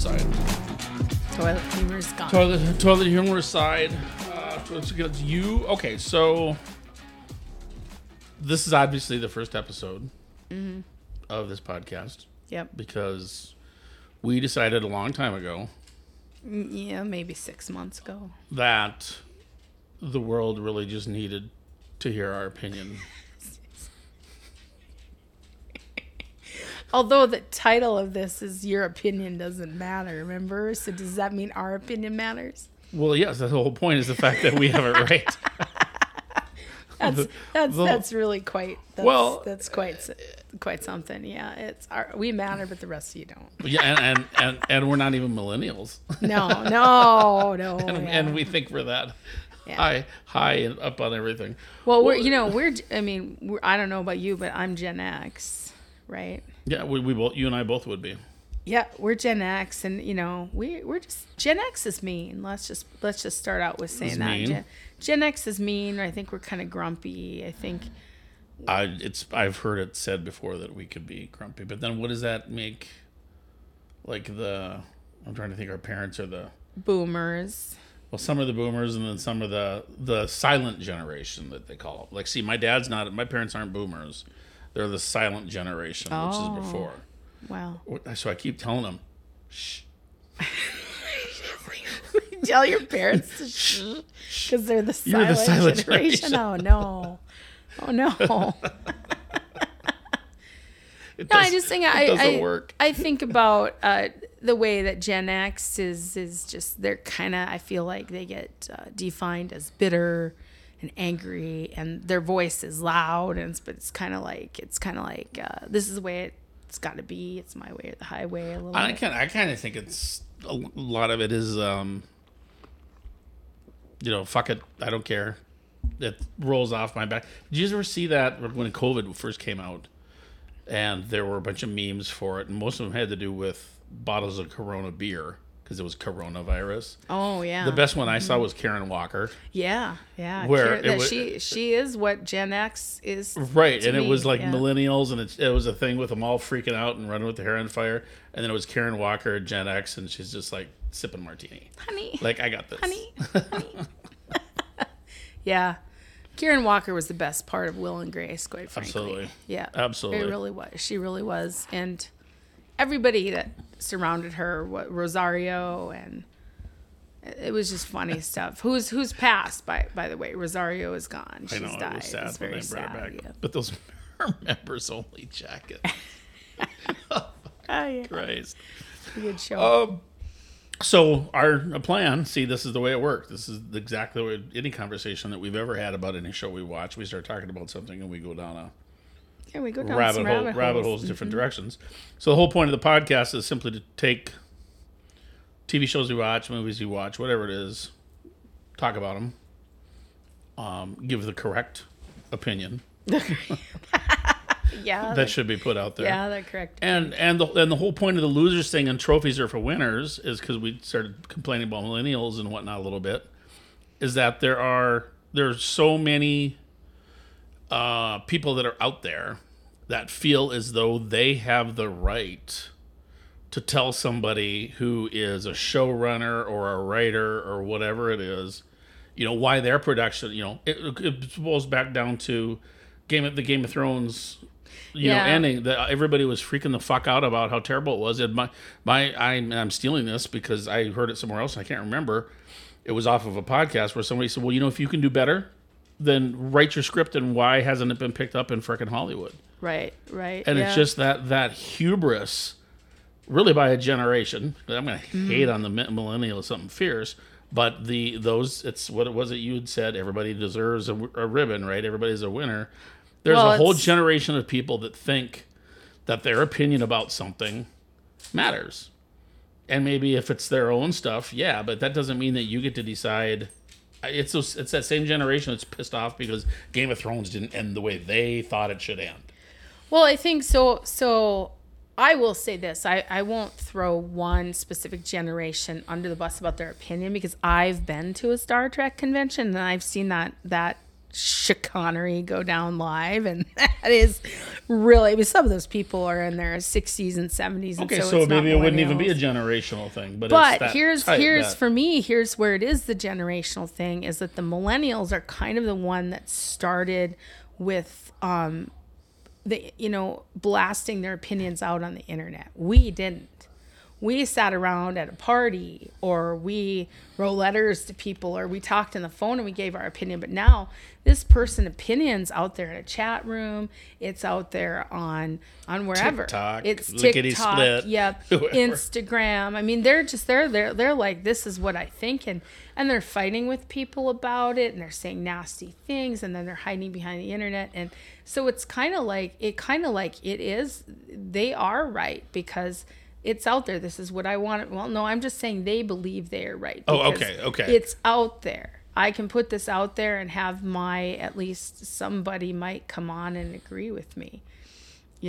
side. Toilet humor is gone. Toilet humor aside. Okay, so this is obviously the first episode of this podcast. Yep. Because we decided a long time ago. Yeah, maybe 6 months ago. That the world really just needed to hear our opinion. Although the title of this is Your Opinion Doesn't Matter, remember? So does that mean our opinion matters? Well, yes, that's the whole point, is the fact that we have it right. That's really quite something. Yeah, it's we matter, but the rest of you don't. Yeah, and we're not even millennials. No. And we think we're that high and up on everything. Well, we're I don't know about you, but I'm Gen X, right? Yeah, we both, you and I both would be. Yeah, we're Gen X, and we're just, Gen X is mean. Let's just start out with saying that. Gen X is mean. I think we're kind of grumpy. I think I've heard it said before that we could be grumpy, but then what does that make? Like I'm trying to think. Our parents are the boomers. Well, some are the boomers, and then some are the silent generation that they call it. Like, see, my parents aren't boomers. They're the silent generation, which is before. Wow. So I keep telling them, shh. Tell your parents to shh, because they're the silent generation. Oh no. I just think it doesn't work. I think about the way that Gen X is just, they're kind of, I feel like they get defined as bitter and angry, and their voice is loud, but it's kind of like this is the way it's got to be. It's my way or the highway. I kind of think it's a lot of it is, fuck it, I don't care. It rolls off my back. Did you ever see that when COVID first came out, and there were a bunch of memes for it, and most of them had to do with bottles of Corona beer because it was coronavirus. Oh yeah. The best one I saw was Karen Walker. Yeah, yeah. Where she is what Gen X is. Right, and it was like millennials, and it was a thing with them all freaking out and running with their hair on fire, and then it was Karen Walker, Gen X, and she's just like sipping martini. Honey. Like, I got this. Honey. Yeah. Karen Walker was the best part of Will and Grace, quite frankly. Absolutely. Yeah. Absolutely. It really was. She really was. And everybody that surrounded her, Rosario, and it was just funny stuff. Who's passed, by the way. Rosario is gone. She's died. It's very sad. Brought her back. Yeah. But those members only jackets. Christ. Good show. So our plan, see, this is the way it worked. This is exactly the way any conversation that we've ever had about any show we watch. We start talking about something, and we go down rabbit holes, different directions. So the whole point of the podcast is simply to take TV shows we watch, movies we watch, whatever it is, talk about them, give the correct opinion. Yeah, that should be put out there. Yeah, that's correct. And the whole point of the losers thing and trophies are for winners is because we started complaining about millennials and whatnot a little bit. Is that there's so many people that are out there that feel as though they have the right to tell somebody who is a showrunner or a writer or whatever it is, why their production. It boils back down to Game of Thrones. Ending that everybody was freaking the fuck out about how terrible it was. And I'm stealing this because I heard it somewhere else and I can't remember. It was off of a podcast where somebody said, "Well, if you can do better, then write your script, and why hasn't it been picked up in frickin' Hollywood?" Right. And it's just that hubris, really, by a generation. I'm gonna hate on the millennials something fierce. But it's what it was that you had said. Everybody deserves a ribbon, right? Everybody's a winner. There's a whole generation of people that think that their opinion about something matters. And maybe if it's their own stuff, yeah, but that doesn't mean that you get to decide. It's that same generation that's pissed off because Game of Thrones didn't end the way they thought it should end. Well, I think so. So I will say this. I won't throw one specific generation under the bus about their opinion, because I've been to a Star Trek convention and I've seen that chicanery go down live, and that is really, I mean, some of those people are in their 60s and 70s. And okay, so maybe it wouldn't even be a generational thing, but it's that here's where it is the generational thing, is that the millennials are kind of the one that started with blasting their opinions out on the internet. We didn't. We sat around at a party, or we wrote letters to people, or we talked on the phone and we gave our opinion. But now this person's opinion's out there in a chat room. It's out there on wherever. TikTok, it's TikTok, split, yep, whoever. Instagram. I mean, they're like, this is what I think, and they're fighting with people about it, and they're saying nasty things, and then they're hiding behind the internet. And so it's they are right, because it's out there. This is what I want. Well, no, I'm just saying they believe they're right. Oh, okay. It's out there. I can put this out there and have at least somebody might come on and agree with me,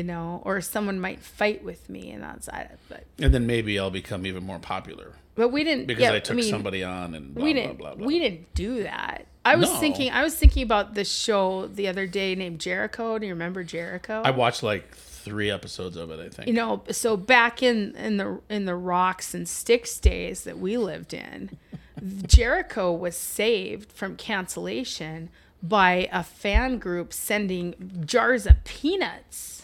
or someone might fight with me and outside of it. And then maybe I'll become even more popular. But we didn't. Because somebody on and blah, blah, blah. We didn't do that. I was thinking about this show the other day named Jericho. Do you remember Jericho? I watched like 3 episodes of it, I think. So back in the rocks and sticks days that we lived in, Jericho was saved from cancellation by a fan group sending jars of peanuts.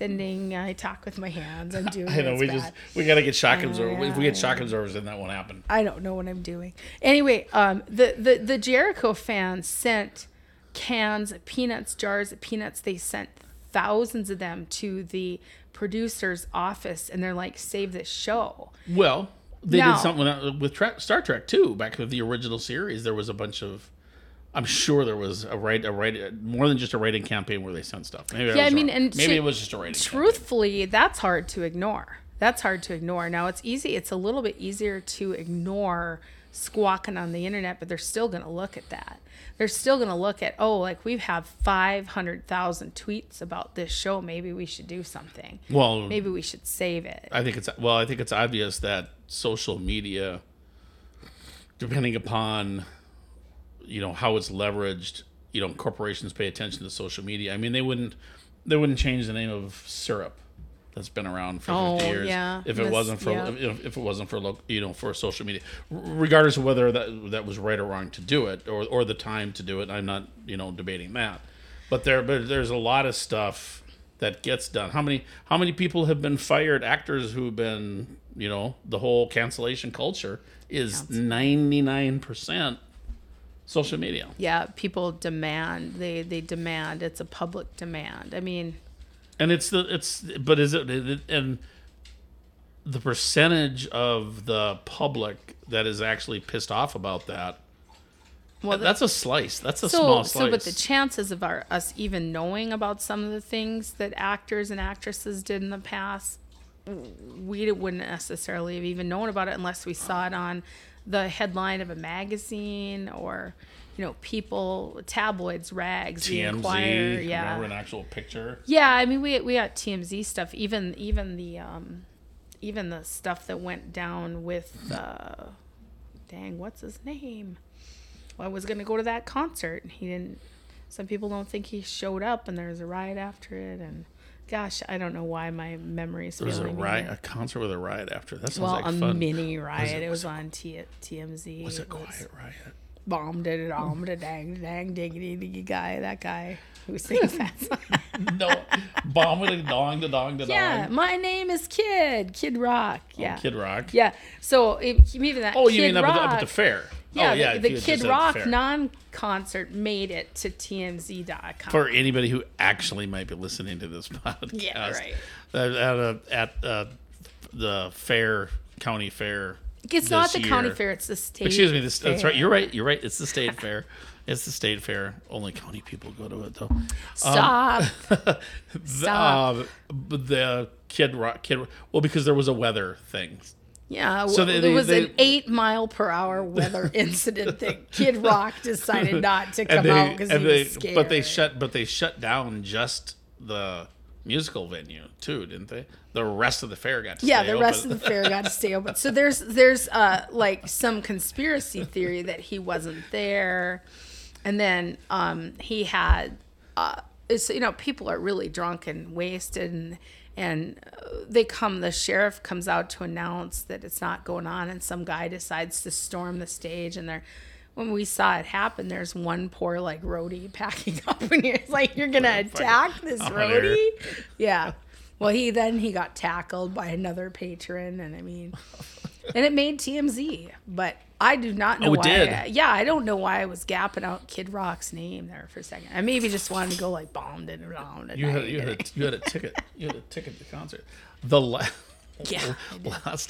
I talk with my hands. I'm doing. I know we gotta get shock absorbers. Yeah, if we get shock absorbers, then that won't happen. I don't know what I'm doing. Anyway, the Jericho fans sent cans of peanuts, jars of peanuts. They sent thousands of them to the producer's office, and they're like, "Save this show." Well, they did something with Star Trek too. Back with the original series, there was a bunch of. I'm sure there was a more than just a writing campaign where they sent stuff. Maybe it was just a writing campaign. Truthfully, that's hard to ignore. Now it's easy. It's a little bit easier to ignore squawking on the internet, but they're still going to look at that. They're still going to look at, we have 500,000 tweets about this show. Maybe we should do something. Well, maybe we should save it. I think it's obvious that social media, depending upon how it's leveraged, corporations pay attention to social media. I mean, they wouldn't change the name of syrup that's been around for 50 years if it wasn't for social media, regardless of whether that was right or wrong to do it or the time to do it. I'm not debating that, but there's a lot of stuff that gets done. How many people have been fired? Actors who've been the whole cancellation culture is 99%. Social media. Yeah, people demand. They demand. It's a public demand. I mean, and the percentage of the public that is actually pissed off about that. Well, that's a slice. That's a small slice. So, but the chances of us even knowing about some of the things that actors and actresses did in the past, we wouldn't necessarily have even known about it unless we saw it on the headline of a magazine, or tabloids, rags, TMZ, the Inquirer, remember an actual picture. Yeah, I mean we got TMZ stuff, even the stuff that went down with what's his name? Well, I was gonna go to that concert, and he didn't. Some people don't think he showed up, and there was a riot after it, and. Gosh, I don't know why my memory is failing. There was a concert with a riot after. That sounds like fun. Well, a mini riot. It was on TMZ. Was it Quiet Riot? Bomb did it, dang, diggity, diggy guy. That guy who sings that song. No, bomb it, dong. Yeah, my name is Kid Rock. Yeah, Kid Rock. Yeah, so even that. Oh, you mean up at the fair? Yeah, the Kid Rock non-concert made it to TMZ.com. For anybody who actually might be listening to this podcast. Yeah, right. At the fair, county fair. It's not the county fair, it's the state fair. Excuse me, that's right. You're right. It's the state fair. It's the state fair. Only county people go to it, though. Stop. The Kid Rock. Well, because there was a weather thing. Yeah, so there was an 8-mile-per-hour weather incident that Kid Rock decided not to come out because he was scared. But they shut down just the musical venue too, didn't they? The rest of the fair got to stay open. Yeah, the rest of the fair got to stay open. So there's some conspiracy theory that he wasn't there. And then he had, you know, people are really drunk and wasted, and they come, the sheriff comes out to announce that it's not going on, and some guy decides to storm the stage, and they're, when we saw it happen, there's one poor, like, roadie packing up, and it's like, you're going to attack this roadie? Yeah. Well, he got tackled by another patron, and I mean, and it made TMZ, but I do not know why. Did? I don't know why I was gapping out Kid Rock's name there for a second. I maybe just wanted to go, like, bombed and around. And you had a ticket. You had a ticket to the concert. Last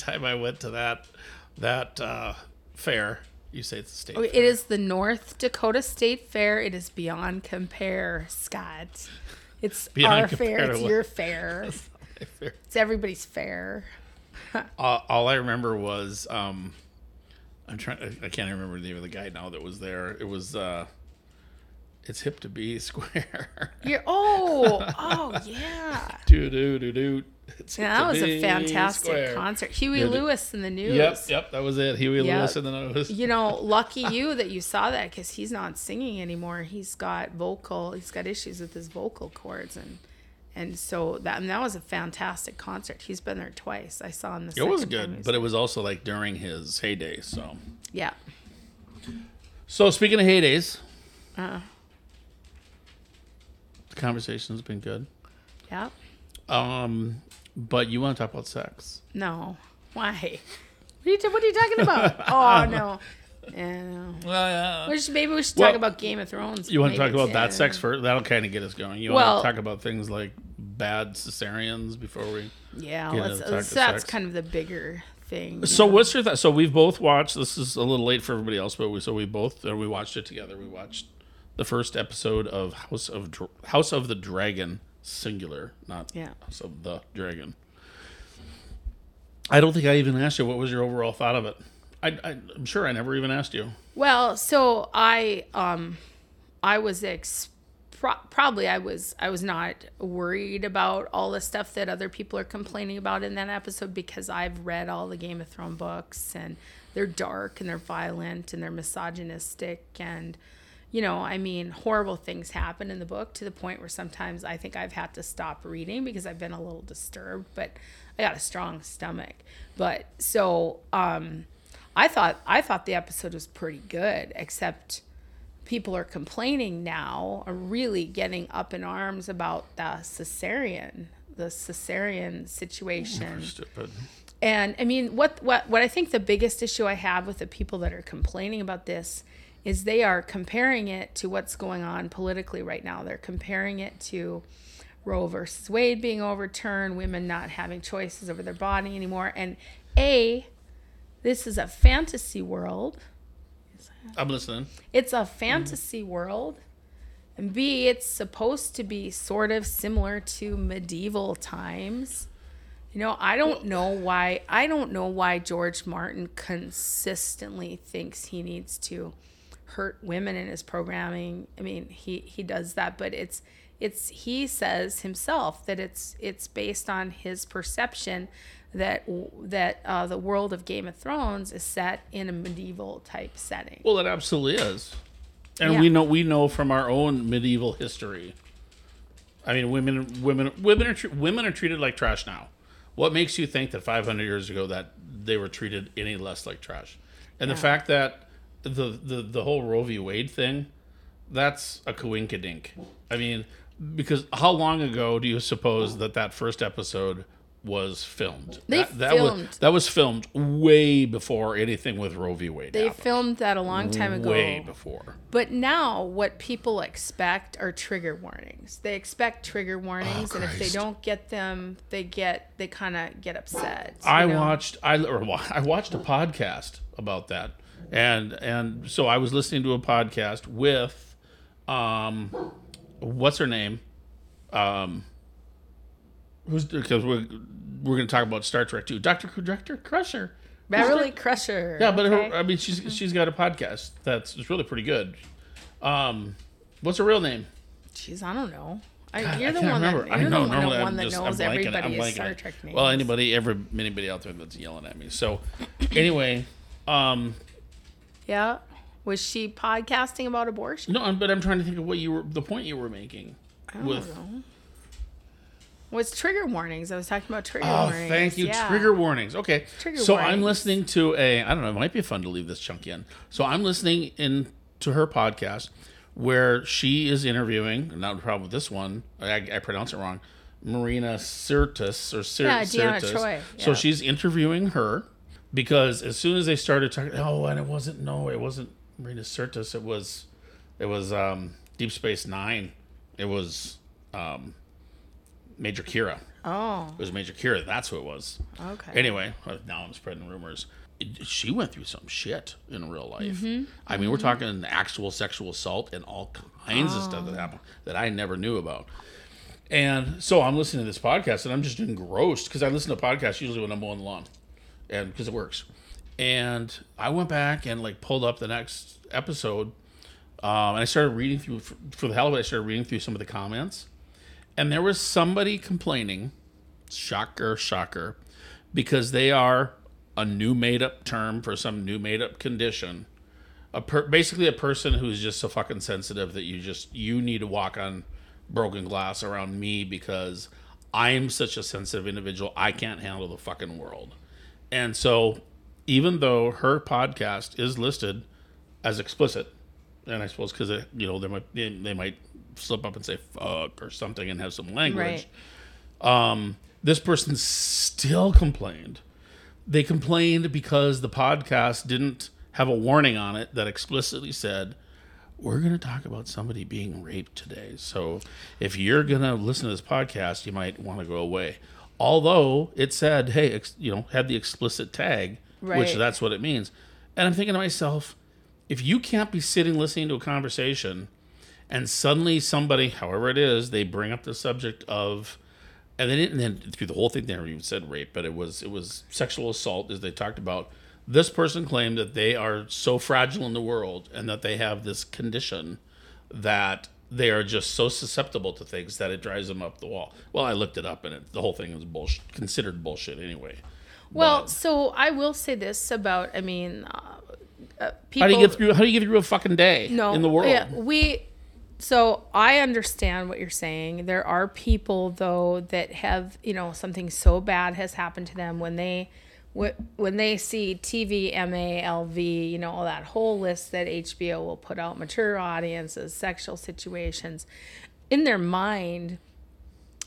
time I went to that fair. You say it's the state fair. It is the North Dakota State Fair. It is beyond compare, Scott. It's beyond our fair. It's your fair. Fair. It's everybody's fair. All I remember was I can't remember the name of the guy now that was there. It was it's hip to be square. Yeah. Do. That was a fantastic concert. Huey Lewis and the News. Yep, that was it. Huey Lewis and the News. You know, lucky you that you saw that, because he's not singing anymore. He's got issues with his vocal cords, and so that was a fantastic concert. He's been there twice. I saw him the second time. It was good, but it was also like during his heyday. So yeah. So speaking of heydays, the conversation's been good. Yeah. But you want to talk about sex? No. Why? What are you talking about? Oh, no. Yeah, no. Well, maybe we should talk about Game of Thrones. You want to talk about that sex first? That'll kind of get us going. You want to talk about things like bad cesareans before we... Yeah, that's kind of the bigger thing. So what's your... So we've both watched... This is a little late for everybody else, but we watched it together. We watched the first episode of House of the Dragon. Singular, not House of the Dragon. I don't think I even asked you what was your overall thought of it. I'm sure I never even asked you. Well, so I was probably I was not worried about all the stuff that other people are complaining about in that episode, because I've read all the Game of Thrones books, and they're dark and they're violent and they're misogynistic, and you know, I mean, horrible things happen in the book, to the point where sometimes I think I've had to stop reading because I've been a little disturbed, but I got a strong stomach. But so I thought the episode was pretty good, except people are complaining now, are really getting up in arms about the cesarean situation. Oh, stupid. And I mean, what I think the biggest issue I have with the people that are complaining about this is they are comparing it to what's going on politically right now. They're comparing it to Roe versus Wade being overturned, women not having choices over their body anymore. And this is a fantasy world. I'm listening. It's a fantasy world. And B, it's supposed to be sort of similar to medieval times. You know, I don't know why George Martin consistently thinks he needs to hurt women in his programming. I mean, he does that, but it's he says himself that it's based on his perception that the world of Game of Thrones is set in a medieval type setting. Well, it absolutely is, and we know from our own medieval history. I mean, women are treated like trash now. What makes you think that 500 years ago that they were treated any less like trash? And the fact that the whole Roe v. Wade thing, that's a coinkydink. I mean, because how long ago do you suppose that first episode was filmed? That was filmed way before anything with Roe v. Wade happened. They filmed that a long time ago. Way before. But now what people expect are trigger warnings. They expect trigger warnings, and if they don't get them, they kind of get upset. I watched a podcast about that. And so I was listening to a podcast with what's her name? Because we're going to talk about Star Trek too. Dr. Crusher. Beverly Crusher. Yeah, but okay. I mean, she's got a podcast that's really pretty good. What's her real name? Jeez, I don't know. You're the one that knows everybody's Star Trek name. Well, anybody out there that's yelling at me. So anyway, yeah. Was she podcasting about abortion? No, but I'm trying to think of what the point you were making. I don't know. Was trigger warnings. I was talking about trigger warnings. Oh, thank you. Yeah. Trigger warnings. Okay. Trigger warnings. I'm listening to I don't know, it might be fun to leave this chunk in. So I'm listening in to her podcast where she is interviewing, and not a problem with this one, I pronounce it wrong, Marina Sirtis. Deanna Troy. Yeah. So she's interviewing her because as soon as they started talking, it wasn't Marina Sirtis. It was Deep Space Nine. It was Major Kira. Oh. It was Major Kira. That's who it was. Okay. Anyway, now I'm spreading rumors. She went through some shit in real life. Mm-hmm. I mean, we're talking actual sexual assault and all kinds of stuff that happened that I never knew about. And so I'm listening to this podcast, and I'm just engrossed because I listen to podcasts usually when I'm mowing the lawn, and because it works. And I went back and pulled up the next episode, and I started reading through for the hell of it. I started reading through some of the comments, and there was somebody complaining, shocker, shocker, because they are a new made-up term for some new made-up condition, basically a person who's just so fucking sensitive that you need to walk on broken glass around me because I'm such a sensitive individual. I can't handle the fucking world. And so even though her podcast is listed as explicit, and I suppose because they might slip up and say fuck or something and have some language, right. This person still complained. They complained because the podcast didn't have a warning on it that explicitly said, we're going to talk about somebody being raped today. So if you're going to listen to this podcast, you might want to go away. Although it said, hey, had the explicit tag, right, which that's what it means. And I'm thinking to myself, if you can't be sitting listening to a conversation and suddenly somebody, however it is, they bring up the subject of, and they didn't, and then through the whole thing, they never even said rape, but it was sexual assault as they talked about. This person claimed that they are so fragile in the world and that they have this condition that they are just so susceptible to things that it drives them up the wall. Well, I looked it up, and the whole thing was bullshit, considered bullshit anyway. Well, so I will say this about, people... How do you get through a fucking day in the world? Yeah, so I understand what you're saying. There are people, though, that have, something so bad has happened to them when they see TV, MALV, all that whole list that HBO will put out, mature audiences, sexual situations, in their mind,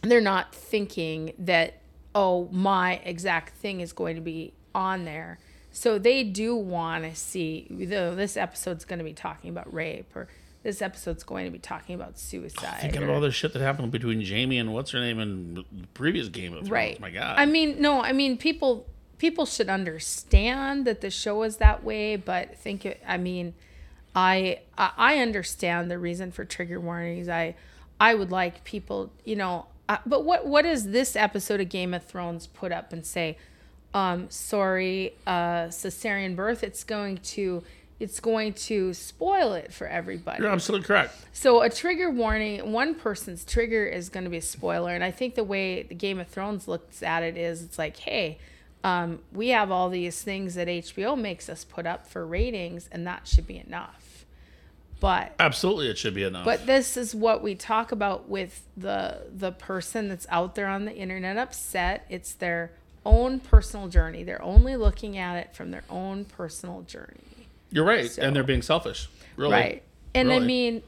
they're not thinking that, my exact thing is going to be on there. So they do want to see, this episode's going to be talking about rape, or this episode's going to be talking about suicide. Thinking of all the shit that happened between Jamie and what's-her-name in the previous Game of Thrones. Right. My God. People should understand that the show is that way, but I understand the reason for trigger warnings. I would like people, but what does this episode of Game of Thrones put up and say, cesarean birth, it's going to spoil it for everybody. You're absolutely correct. So a trigger warning, one person's trigger is going to be a spoiler. And I think the way the Game of Thrones looks at it is, it's like, hey, we have all these things that HBO makes us put up for ratings, and that should be enough. But absolutely, it should be enough. But this is what we talk about with the person that's out there on the internet upset. It's their own personal journey. They're only looking at it from their own personal journey. You're right, so, and they're being selfish. Really, right? And really.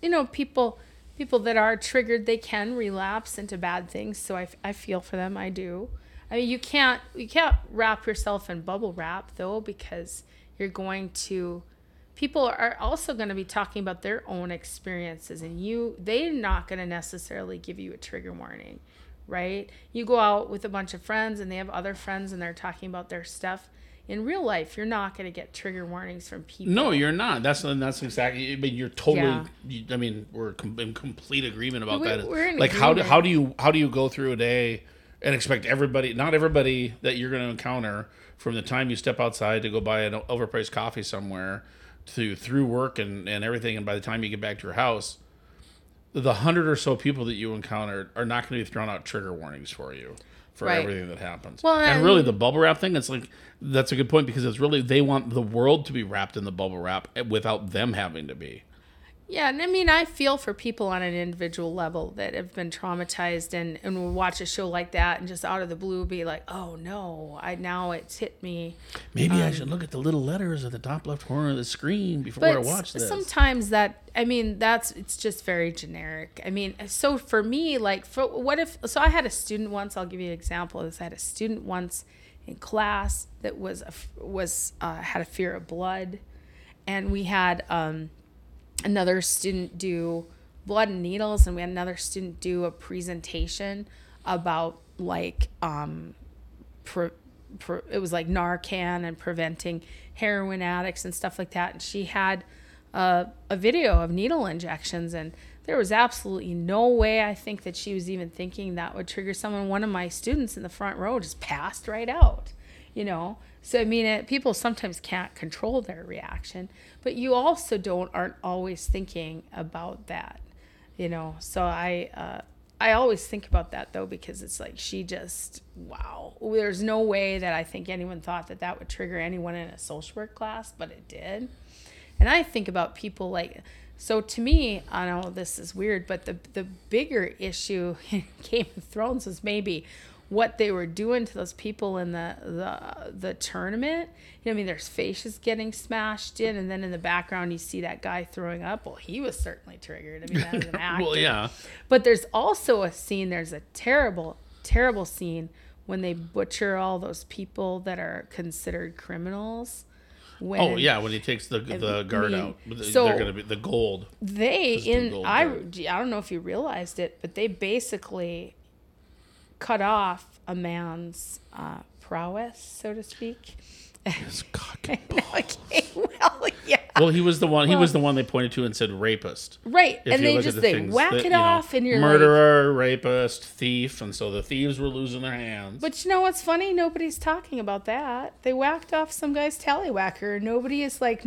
People that are triggered, they can relapse into bad things. So I feel for them. I do. You can't wrap yourself in bubble wrap, though, because people are also going to be talking about their own experiences, and they're not going to necessarily give you a trigger warning, right? You go out with a bunch of friends and they have other friends and they're talking about their stuff. In real life, you're not going to get trigger warnings from people. No, you're not. That's exactly. You're totally. Yeah. We're in complete agreement about that. We're in agreement. How do you go through a day and expect not everybody that you're going to encounter, from the time you step outside to go buy an overpriced coffee somewhere to through work and everything, and by the time you get back to your house, the 100 or so people that you encountered are not going to be thrown out trigger warnings for you. for everything that happens. Well, and really the bubble wrap thing, it's like, that's a good point, because it's really, they want the world to be wrapped in the bubble wrap without them having to be. Yeah, and I mean, I feel for people on an individual level that have been traumatized and will watch a show like that and just out of the blue be like, oh no, now it's hit me. Maybe I should look at the little letters at the top left corner of the screen before I watch this. Sometimes that, I mean, it's just very generic. I mean, so for me, like, I had a student once, I'll give you an example of this. I had a student once in class that had a fear of blood, and we had... another student do blood and needles, and we had another student do a presentation about like it was like Narcan and preventing heroin addicts and stuff like that, and she had a video of needle injections, and there was absolutely no way I think that she was even thinking that would trigger someone. One of my students in the front row just passed right out, you know. So, I mean, people sometimes can't control their reaction, but you also aren't always thinking about that, you know? So I always think about that though, because it's like, she just, wow, there's no way that I think anyone thought that that would trigger anyone in a social work class, but it did. And I think about people like, so to me, I know this is weird, but the bigger issue in Game of Thrones was maybe what they were doing to those people in the tournament. You know, I mean, there's faces getting smashed in, and then in the background you see that guy throwing up. Well, he was certainly triggered. I mean, that was an actor. Well, yeah. But there's also there's a terrible, terrible scene when they butcher all those people that are considered criminals. When he takes the guard out, so they're going to be the gold. I don't know if you realized it, but they basically cut off a man's prowess, so to speak. His cock and balls. Well, he was the one. He was the one they pointed to and said rapist. Right, and they whack it off, and you're murderer, rapist, thief, and so the thieves were losing their hands. But you know what's funny? Nobody's talking about that. They whacked off some guy's tallywhacker. Nobody's like,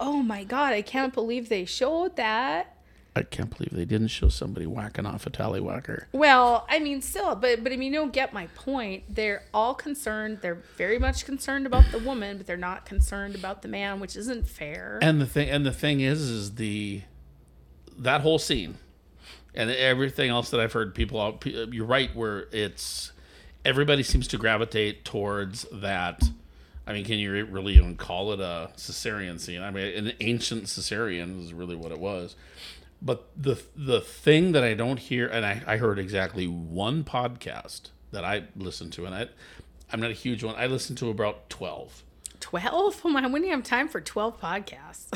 oh my god, I can't believe they showed that. I can't believe they didn't show somebody whacking off a tallywhacker. Well, I mean, still, but I mean, you don't get my point. They're all concerned. They're very much concerned about the woman, but they're not concerned about the man, which isn't fair. And the thing is that whole scene and everything else that I've heard people out. You're right, where it's everybody seems to gravitate towards that. I mean, can you really even call it a Caesarean scene? I mean, an ancient Caesarean is really what it was. But the thing that I don't hear, and I heard exactly one podcast that I listened to, and I'm not a huge one. I listened to about 12. 12? Oh my, when do you have time for 12 podcasts?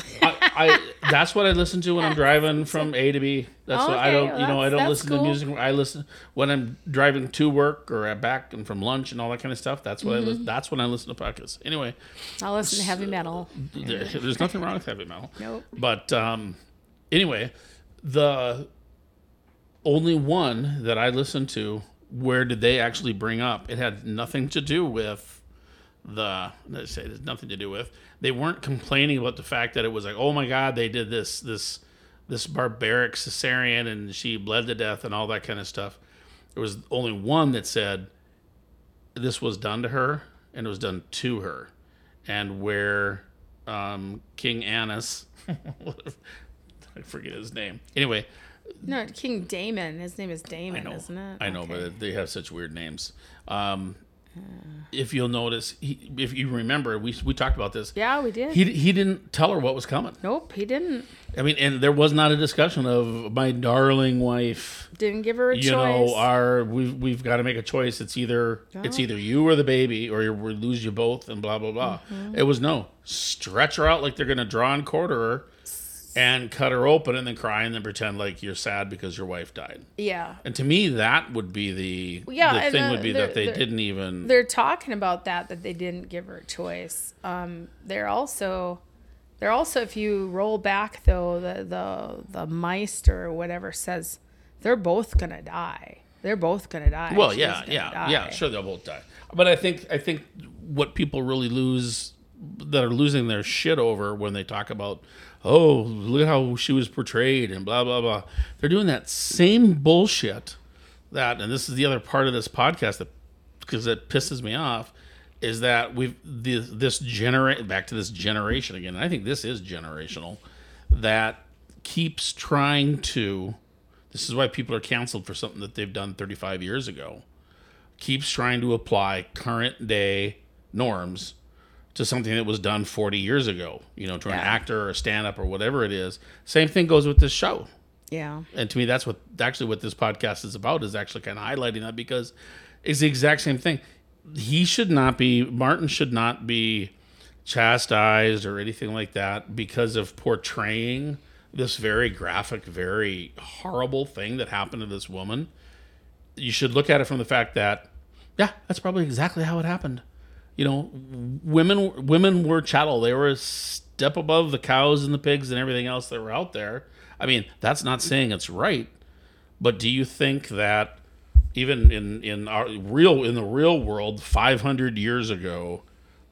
That's what I listen to when I'm driving from A to B. That's okay, what I don't, you know, I don't listen to music. I listen when I'm driving to work or back and from lunch and all that kind of stuff. That's what that's when I listen to podcasts. Anyway, I listen to heavy metal. There's nothing wrong with heavy metal. Nope. But anyway. The only one that I listened to, where did they actually bring up? It had nothing to do with They weren't complaining about the fact that it was like, oh my God, they did this barbaric Caesarean and she bled to death and all that kind of stuff. There was only one that said this was done to her and it was done to her, and where King Annas. I forget his name. Anyway. No, King Damon. His name is Damon, isn't it? I know, but they have such weird names. If you'll notice, if you remember, we talked about this. Yeah, we did. He didn't tell her what was coming. Nope, he didn't. I mean, and there was not a discussion of my darling wife. Didn't give her a choice. You know, we've got to make a choice. It's either you or the baby, or we lose you both, and blah blah blah. Mm-hmm. It was no stretch her out like they're going to draw and quarter her. And cut her open and then cry and then pretend like you're sad because your wife died. Yeah. And to me, that would be the thing, that they didn't even... They're talking about that they didn't give her a choice. They're also, if you roll back, though, the Meister or whatever says, they're both going to die. They're both going to die. Well, yeah, sure, they'll both die. But I think what people really lose... that are losing their shit over when they talk about, oh, look how she was portrayed and blah, blah, blah. They're doing that same bullshit and this is the other part of this podcast that because it pisses me off, is that we've this generation again. And I think this is generational, that keeps trying to. This is why people are canceled for something that they've done 35 years ago. Keeps trying to apply current day norms to something that was done 40 years ago, you know, to an actor or a stand-up or whatever it is. Same thing goes with this show. Yeah. And to me, that's what this podcast is about, is actually kind of highlighting that, because it's the exact same thing. Martin should not be chastised or anything like that because of portraying this very graphic, very horrible thing that happened to this woman. You should look at it from the fact that, yeah, that's probably exactly how it happened. You know, women were chattel. They were a step above the cows and the pigs and everything else that were out there. I mean, that's not saying it's right, but do you think that even in the real world, 500 years ago,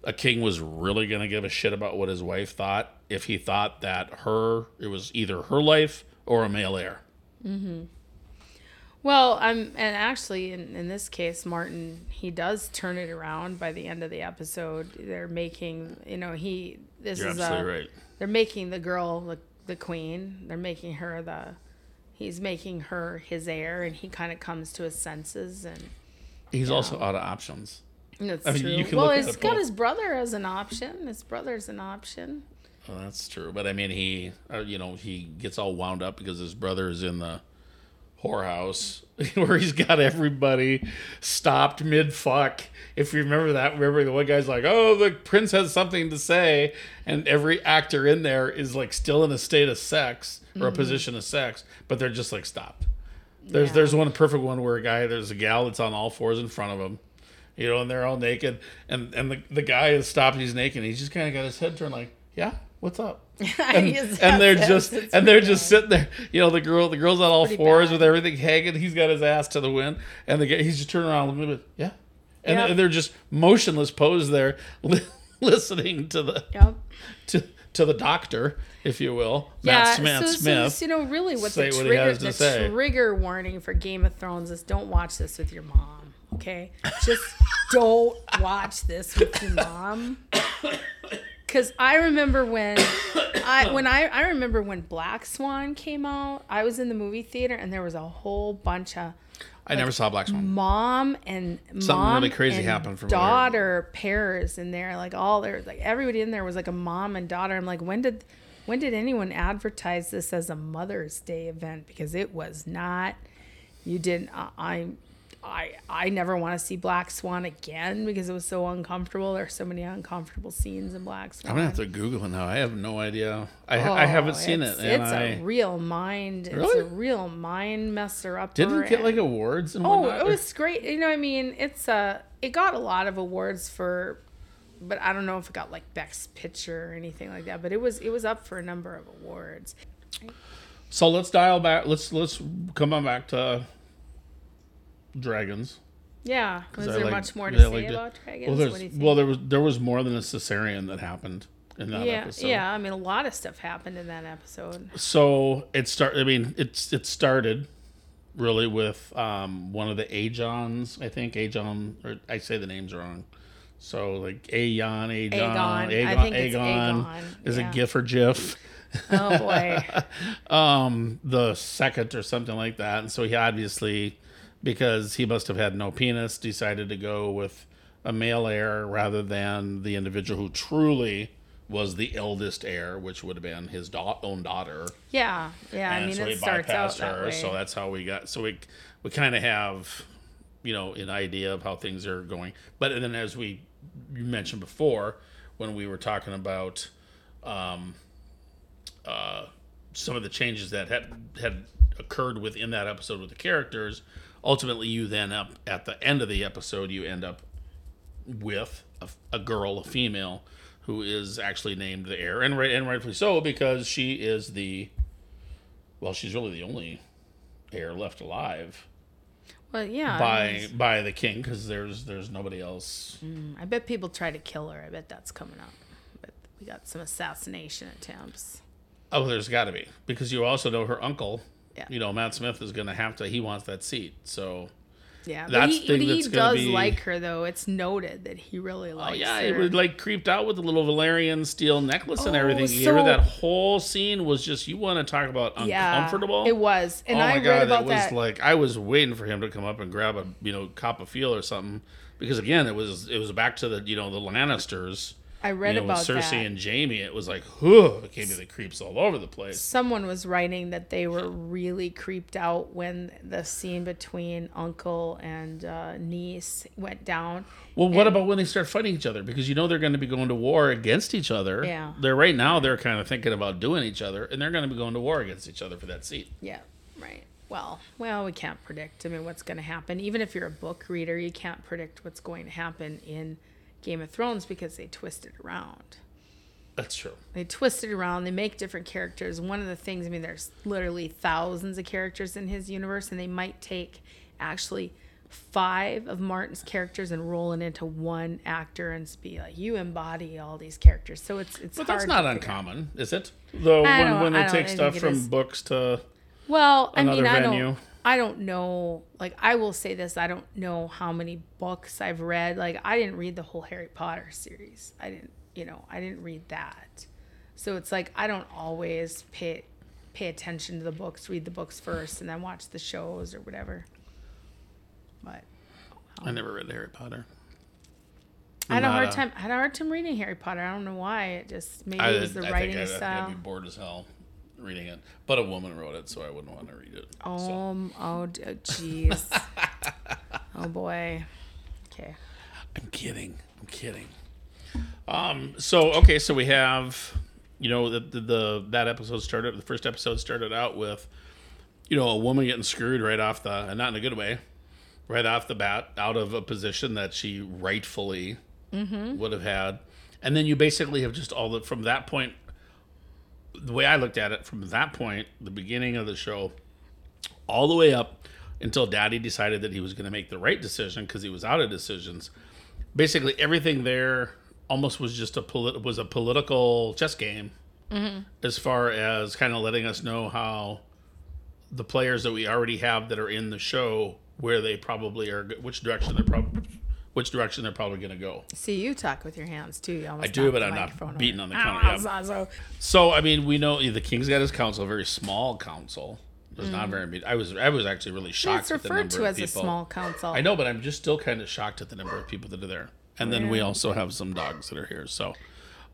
a king was really going to give a shit about what his wife thought if he thought that it was either her life or a male heir? Mm-hmm. Well, and actually, in this case, Martin, he does turn it around by the end of the episode. They're making, you know, he this You're is absolutely right. They're making the girl look. The queen, they're making her he's making her his heir, and he kind of comes to his senses, and he's also out of options. That's true. Well, he's got his brother as an option. His brother's an option. Well, that's true, but I mean, he, you know, he gets all wound up because his brother is in the whorehouse where he's got everybody stopped mid-fuck. If you remember that, remember the one guy's like, oh, the prince has something to say, and every actor in there is like still in a state of sex or a position of sex, but they're just like stopped. There's one perfect one where there's a gal that's on all fours in front of him, you know, and they're all naked, and the guy is stopped, he's naked, and he's just kind of got his head turned like, yeah, what's up? And they're just sitting there. You know, the girl's on all fours with everything hanging. He's got his ass to the wind, and the guy, he's just turning around a little bit. Yeah, and they're just motionless, posed there, listening to the to the doctor, if you will. Matt Smith. So, you know, really, the trigger warning for Game of Thrones is: don't watch this with your mom. Okay, just don't watch this with your mom. Because I remember when Black Swan came out, I was in the movie theater, and there was a whole bunch of. I never saw Black Swan. Something really crazy happened for daughter pairs in there, like all there, like everybody in there was like a mom and daughter. I'm like, when did anyone advertise this as a Mother's Day event? Because it was not. You didn't. I never want to see Black Swan again because it was so uncomfortable. There's so many uncomfortable scenes in Black Swan. I'm gonna have to Google it now. I have no idea. I haven't seen it. It's a real mind messer up. Didn't it get like awards and whatnot? It was great. You know, I mean, it got a lot of awards for, but I don't know if it got like Best Picture or anything like that. But it was up for a number of awards. Right? So let's dial back. Let's come on back to. Dragons. Yeah. Was there much more to say about dragons? Well, there was more than a cesarean that happened in that episode. Yeah, I mean, a lot of stuff happened in that episode. So it started really with one of the Aegons, I think. Aegon, or I say the names wrong. So like Aegon. Is it GIF or JIF? Oh boy. The second or something like that. And so he obviously, because he must have had no penis, decided to go with a male heir rather than the individual who truly was the eldest heir, which would have been his own daughter. Yeah, yeah. And I mean, so it starts out that way. So that's how we got. So we kind of have, you know, an idea of how things are going. But and then as you mentioned before, when we were talking about some of the changes that had occurred within that episode with the characters. Ultimately, you then up at the end of the episode, you end up with a girl, a female, who is actually named the heir, and rightfully so, because she is she's really the only heir left alive. Well, yeah, by the king, because there's nobody else. I bet people try to kill her. I bet that's coming up. But we got some assassination attempts. Oh, there's got to be, because you also know her uncle. Yeah. You know, Matt Smith is going to have to, he wants that seat. So Yeah, but he does like her, though. It's noted that he really likes her. Oh, yeah, he was, creeped out with the little Valyrian steel necklace and everything. You hear that whole scene was just, you want to talk about uncomfortable? Yeah, it was. And I read about that. I was waiting for him to come up and grab a, cop of feel or something. Because, again, it was back to the, the Lannisters. I read about that. With Cersei and Jamie, it was like, whew, it gave me the creeps all over the place. Someone was writing that they were really creeped out when the scene between uncle and niece went down. Well, what about when they start fighting each other? Because they're going to be going to war against each other. Yeah. They're kind of thinking about doing each other, and they're going to be going to war against each other for that seat. Yeah, right. Well, we can't predict, what's going to happen. Even if you're a book reader, you can't predict what's going to happen in Game of Thrones because they twist it around. That's true. They twist it around. They make different characters. One of the things, there's literally thousands of characters in his universe, and they might take actually 5 of Martin's characters and roll it into one actor and be like, you embody all these characters. So it's But that's not uncommon, is it? Though when they take stuff from books to another venue. I don't know, I will say this, I don't know how many books I've read. I didn't read the whole Harry Potter series. I didn't read that. So it's I don't always pay attention to the books, read the books first, and then watch the shows or whatever. But I never read Harry Potter. I had a hard time reading Harry Potter. I don't know why. It just, it was the writing style. I'd be bored as hell reading it, but a woman wrote it, so I wouldn't want to read it. Oh, jeez. Oh boy. Okay. I'm kidding. So we have, that episode started. The first episode started out with, a woman getting screwed right off and not in a good way, right off the bat, out of a position that she rightfully would have had, and then you basically have just all from that point. The way I looked at it, from that point, the beginning of the show, all the way up until Daddy decided that he was going to make the right decision because he was out of decisions. Basically, everything there almost was just a political chess game, as far as kind of letting us know how the players that we already have that are in the show, where they probably are, which direction they're probably going to go. See, you talk with your hands, too. I do, but I'm not beating on the counter. So, we know the king's got his council, a very small council. It was not very big. I was actually really shocked at the number of people. It's referred to as a small council. I know, but I'm just still kind of shocked at the number of people that are there. And then we also have some dogs that are here. So,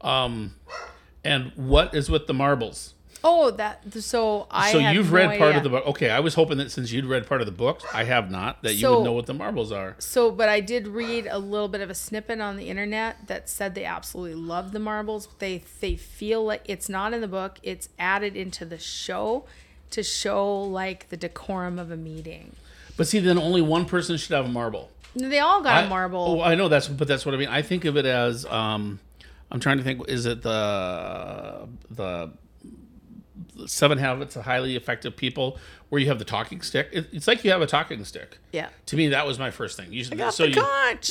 and what is with the marbles? Oh, So you've read part of the book. Okay, I was hoping that since you'd read part of the book, I have not, that you would know what the marbles are. So, but I did read a little bit of a snippet on the internet that said they absolutely love the marbles. They feel like it's not in the book. It's added into the show to show the decorum of a meeting. But see, then only one person should have a marble. They all got a marble. Oh, I know, but that's what I mean. I think of it as, I'm trying to think, is it the 7 Habits of Highly Effective People, where you have the talking stick. It's like you have a talking stick. Yeah. To me, that was my first thing. I got the conch.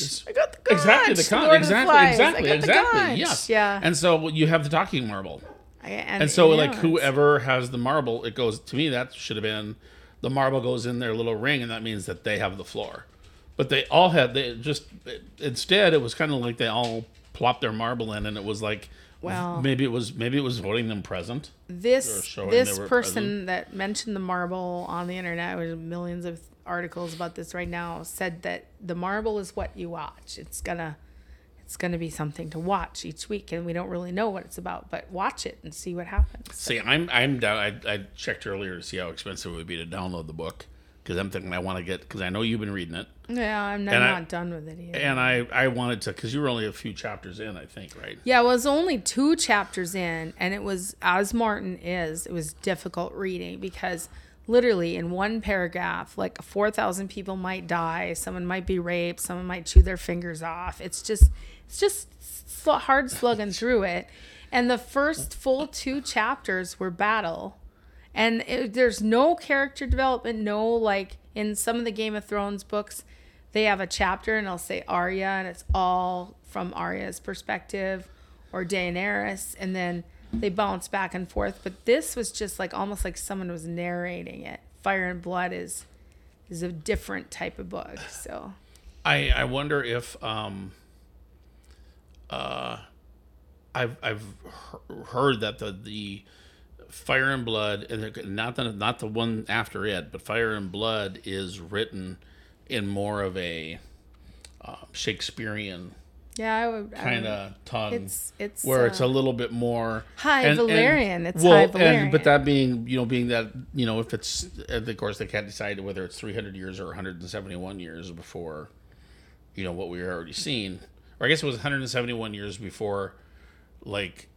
Exactly, the conch. Exactly. Yes. Yeah. And so you have the talking marble. Whoever has the marble, it goes, to me, that should have been, the marble goes in their little ring, and that means that they have the floor. But they all had, instead, it was kind of like they all plopped their marble in, and it was like, well, maybe it was voting them present. This person present that mentioned the marble on the internet, there's millions of articles about this right now, said that the marble is what you watch. It's gonna be something to watch each week, and we don't really know what it's about, but watch it and see what happens. See, I'm down. I checked earlier to see how expensive it would be to download the book, because I'm thinking I want to get, because I know you've been reading it. Yeah, I'm not done with it either. And I wanted to, because you were only a few chapters in, I think, right? Yeah, I was only 2 chapters in, and it was, as Martin is, it was difficult reading, because literally in one paragraph, 4,000 people might die, someone might be raped, someone might chew their fingers off. It's just hard slugging through it. And the first full 2 chapters were battle. And there's no character development, in some of the Game of Thrones books, they have a chapter and I'll say Arya, and it's all from Arya's perspective, or Daenerys, and then they bounce back and forth. But this was just almost someone was narrating it. Fire and Blood is is a different type of book. So I wonder if I've heard that the Fire and Blood, and not the one after it, but Fire and Blood is written in more of a Shakespearean kind of tongue, where it's a little bit more Valyrian. It's high Valyrian. But that being that if it's, of course they can't decide whether it's 300 years or 171 years before, what we were already seeing. Or I guess it was 171 years before, like,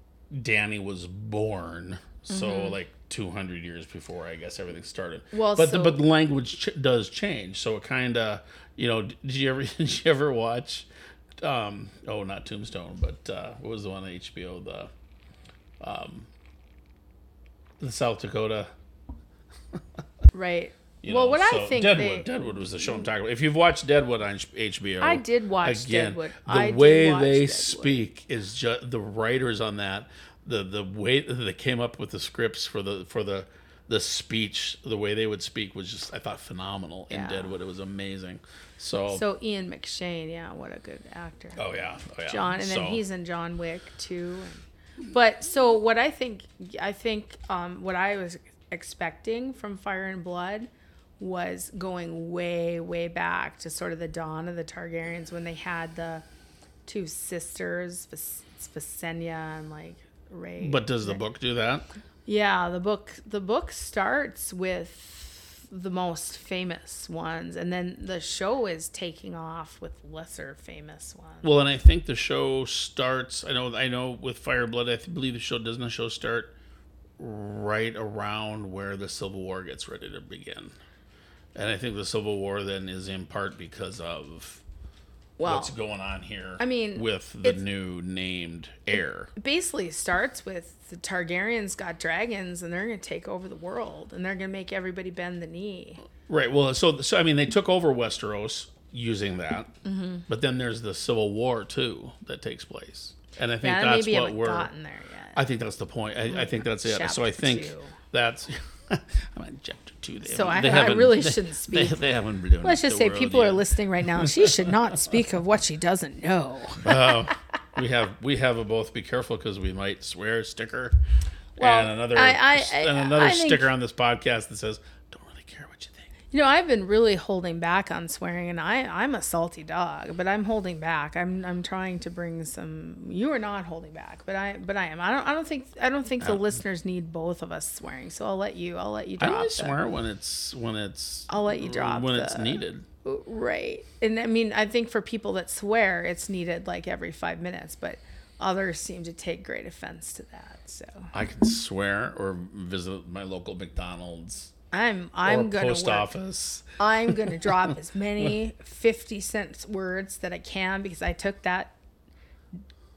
Danny was born. So, mm-hmm. like, 200 years before, I guess, everything started. Well, but the language does change. So it kind of, did you ever watch, not Tombstone, but what was the one on HBO? The South Dakota. Right. Deadwood was the show I'm talking about. If you've watched Deadwood on HBO. I did watch Deadwood. The way they speak is just, the writers on that, the way that they came up with the scripts for the speech, the way they would speak was just, I thought, phenomenal in Deadwood. It was amazing. So Ian McShane, what a good actor. Oh yeah. Then he's in John Wick too. But what I was expecting from Fire and Blood was going way, way back to sort of the dawn of the Targaryens when they had the two sisters, Visenya and Rhae. But does the book do that? Yeah, the book starts with the most famous ones, and then the show is taking off with lesser famous ones. Well, and I think the show starts. I know with Fire and Blood, I believe the show start right around where the Civil War gets ready to begin, and I think the Civil War then is in part because of. Well, what's going on here with the new named heir. It basically starts with the Targaryens got dragons, and they're going to take over the world, and they're going to make everybody bend the knee. Right. Well, so they took over Westeros using that, mm-hmm. but then there's the Civil War, too, that takes place. And I think that's maybe what we're... gotten there yet. I think that's the point. I think that's it. So I think that's... I'm on chapter 2. I really shouldn't speak. They haven't blown. Let's just say people are listening right now. She should not speak of what she doesn't know. We have a both be careful because we might swear sticker, and another sticker on this podcast that says don't really care what you think. I've been really holding back on swearing, and I'm a salty dog, but I'm holding back. I'm trying to bring some. You are not holding back, but I am. I don't think the listeners need both of us swearing. So I'll let you drop. I only swear when it's. I'll let you drop when it's needed. Right, and I think for people that swear, it's needed like every 5 minutes, but others seem to take great offense to that. So I can swear or visit my local McDonald's. I'm going to post office. I'm going to drop as many 50-cent words that I can because I took that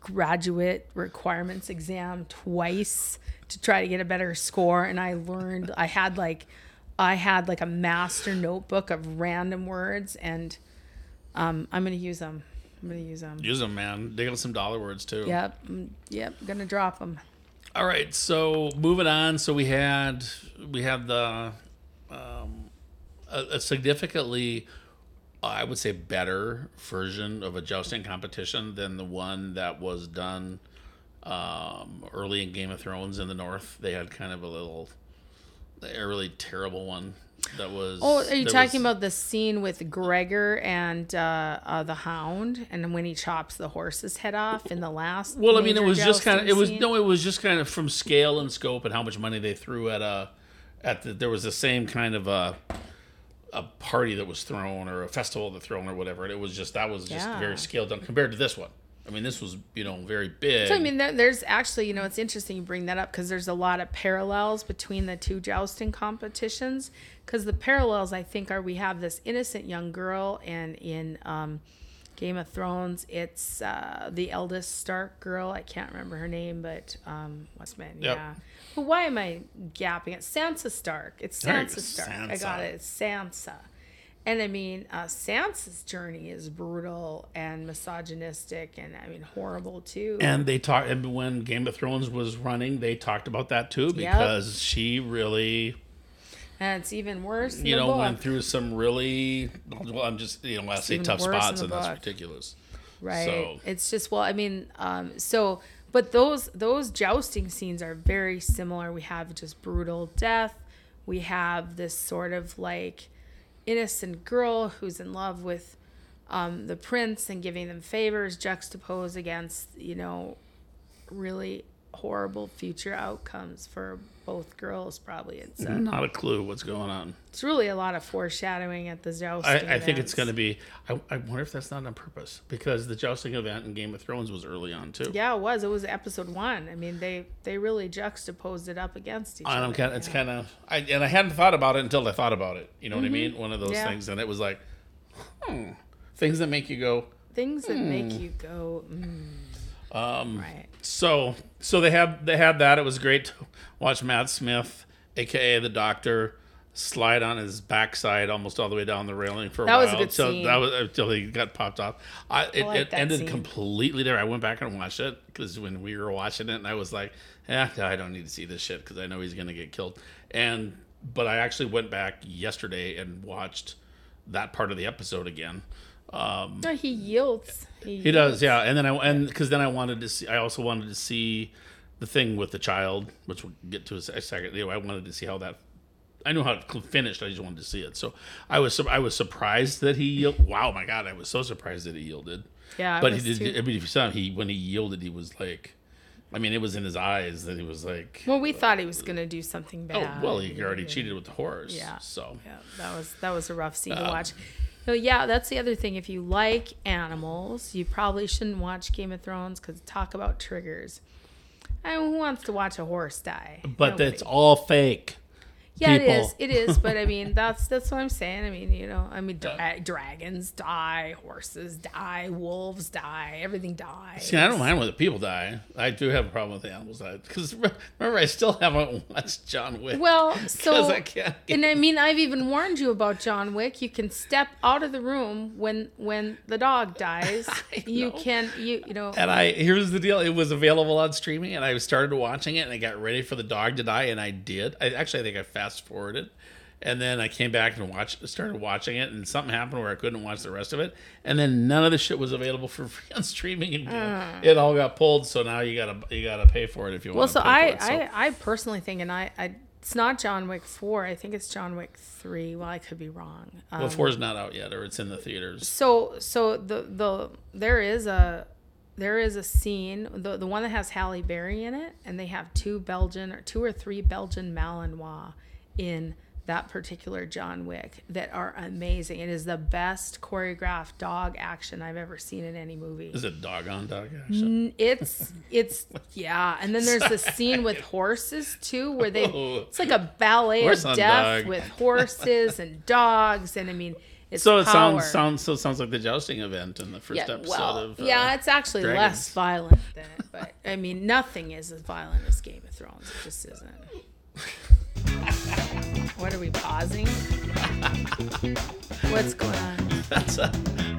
graduate requirements exam twice to try to get a better score, and I learned I had a master notebook of random words, and I'm going to use them. Use them, man. Dig up some dollar words too. Yep. Going to drop them. All right, so moving on. So we had the a significantly, I would say, better version of a jousting competition than the one that was done early in Game of Thrones in the North. They had kind of a really terrible one that was. Oh, are you talking about the scene with Gregor and the Hound, and when he chops the horse's head off in the last? Well, it was just kind of from scale and scope and how much money they threw there was the same kind of a party that was thrown or a festival that was thrown or whatever, and that was very scaled down compared to this one. This was, very big. So, there's actually, it's interesting you bring that up because there's a lot of parallels between the two jousting competitions. Because the parallels, I think, are we have this innocent young girl, and in Game of Thrones, it's the eldest Stark girl. I can't remember her name, but Westman, yep. Yeah. But why am I gapping it? Sansa Stark. It's Sansa Stark. Sansa. I got it. It's Sansa. And Sansa's journey is brutal and misogynistic and horrible too. And they talked, and when Game of Thrones was running, they talked about that too because she really And it's even worse than the book. Went through some really, I say tough spots, and that's ridiculous. Right. So. It's just, but those jousting scenes are very similar. We have just brutal death. We have this sort of like innocent girl who's in love with the prince and giving them favors, juxtaposed against, really horrible future outcomes for both girls, probably. It's not a clue what's going on. It's really a lot of foreshadowing at the jousting events. I think it's going to be, I wonder if that's not on purpose, because the jousting event in Game of Thrones was early on too. Yeah, it was. It was episode 1. I mean, they really juxtaposed it up against each other. It's kind of, and I hadn't thought about it until I thought about it. You know what I mean? One of those things. And it was like, things that make you go. Things that make you go, right. So they had that. It was great to watch Matt Smith, aka the Doctor, slide on his backside almost all the way down the railing for a while. That was a good scene. That was until he got popped off. It ended completely there. I went back and watched it because when we were watching it, and I was like, I don't need to see this shit because I know he's gonna get killed. But I actually went back yesterday and watched that part of the episode again. No, he yields. He does, yeah. And then I wanted to see. I also wanted to see the thing with the child, which we'll get to in a second. I wanted to see how that. I knew how it finished. I just wanted to see it. So I was surprised that he yielded. Wow, my God! I was so surprised that he yielded. Yeah, but he did. I mean, if you saw him, when he yielded, he was like. I mean, it was in his eyes that he was like. Well, we thought he was going to do something bad. Oh well, he already cheated with the horse. Yeah. So yeah, that was a rough scene to watch. So yeah, that's the other thing. If you like animals, you probably shouldn't watch Game of Thrones because talk about triggers. I mean, who wants to watch a horse die? But that's all fake. Yeah, people. It is. But I mean, that's what I'm saying. I mean, dragons die, horses die, wolves die, everything dies. See, I don't mind when the people die. I do have a problem with the animals die because remember, I still haven't watched John Wick. Well, so I've even warned you about John Wick. You can step out of the room when the dog dies. You can. And here's the deal. It was available on streaming, and I started watching it, and I got ready for the dog to die, and I did. I think I fast-forwarded, and then I came back and started watching it, and something happened where I couldn't watch the rest of it, and then none of the shit was available for free on streaming, and it all got pulled. So now you gotta pay for it if you want. Well, so I personally think, and I it's not John Wick 4. I think it's John Wick 3. Well, I could be wrong. 4 is not out yet, or it's in the theaters. So the there is a scene, the one that has Halle Berry in it, and they have two or three Belgian Malinois in that particular John Wick that are amazing. It is the best choreographed dog action I've ever seen in any movie. Is it dog action? It's yeah. And then there's the scene with horses too, where it's like a ballet of death with horses and dogs, and I mean. It sounds like the jousting event in the first episode of it's actually Dragons. Less violent than it, but I mean, nothing is as violent as Game of Thrones. It just isn't. What are we pausing? What's going on?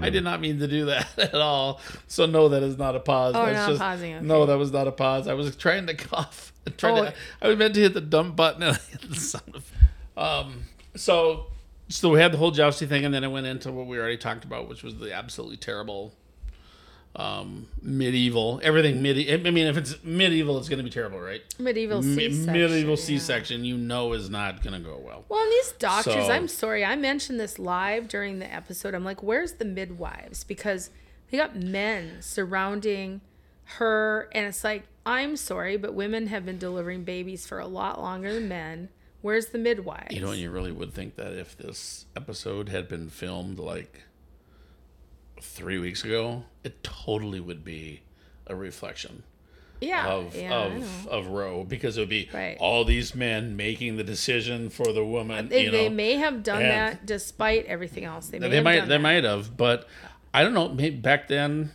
I did not mean to do that at all. So no, that is not a pause. Oh, not pausing. Okay. No, that was not a pause. I was trying to cough. I was meant to hit the dumb button and I hit the sound of. So we had the whole jousting thing, and then it went into what we already talked about, which was the absolutely terrible medieval. Everything medieval. I mean, if it's medieval, it's going to be terrible, right? Medieval C-section. Medieval C-section, is not going to go well. Well, and these doctors, I'm sorry, I mentioned this live during the episode. I'm like, where's the midwives? Because they got men surrounding her, and it's like, I'm sorry, but women have been delivering babies for a lot longer than men. Where's the midwives? You really would think that if this episode had been filmed like 3 weeks ago, it totally would be a reflection of Roe, because it would be all these men making the decision for the woman. They may have done that despite everything else. They might have, but I don't know. Maybe back then,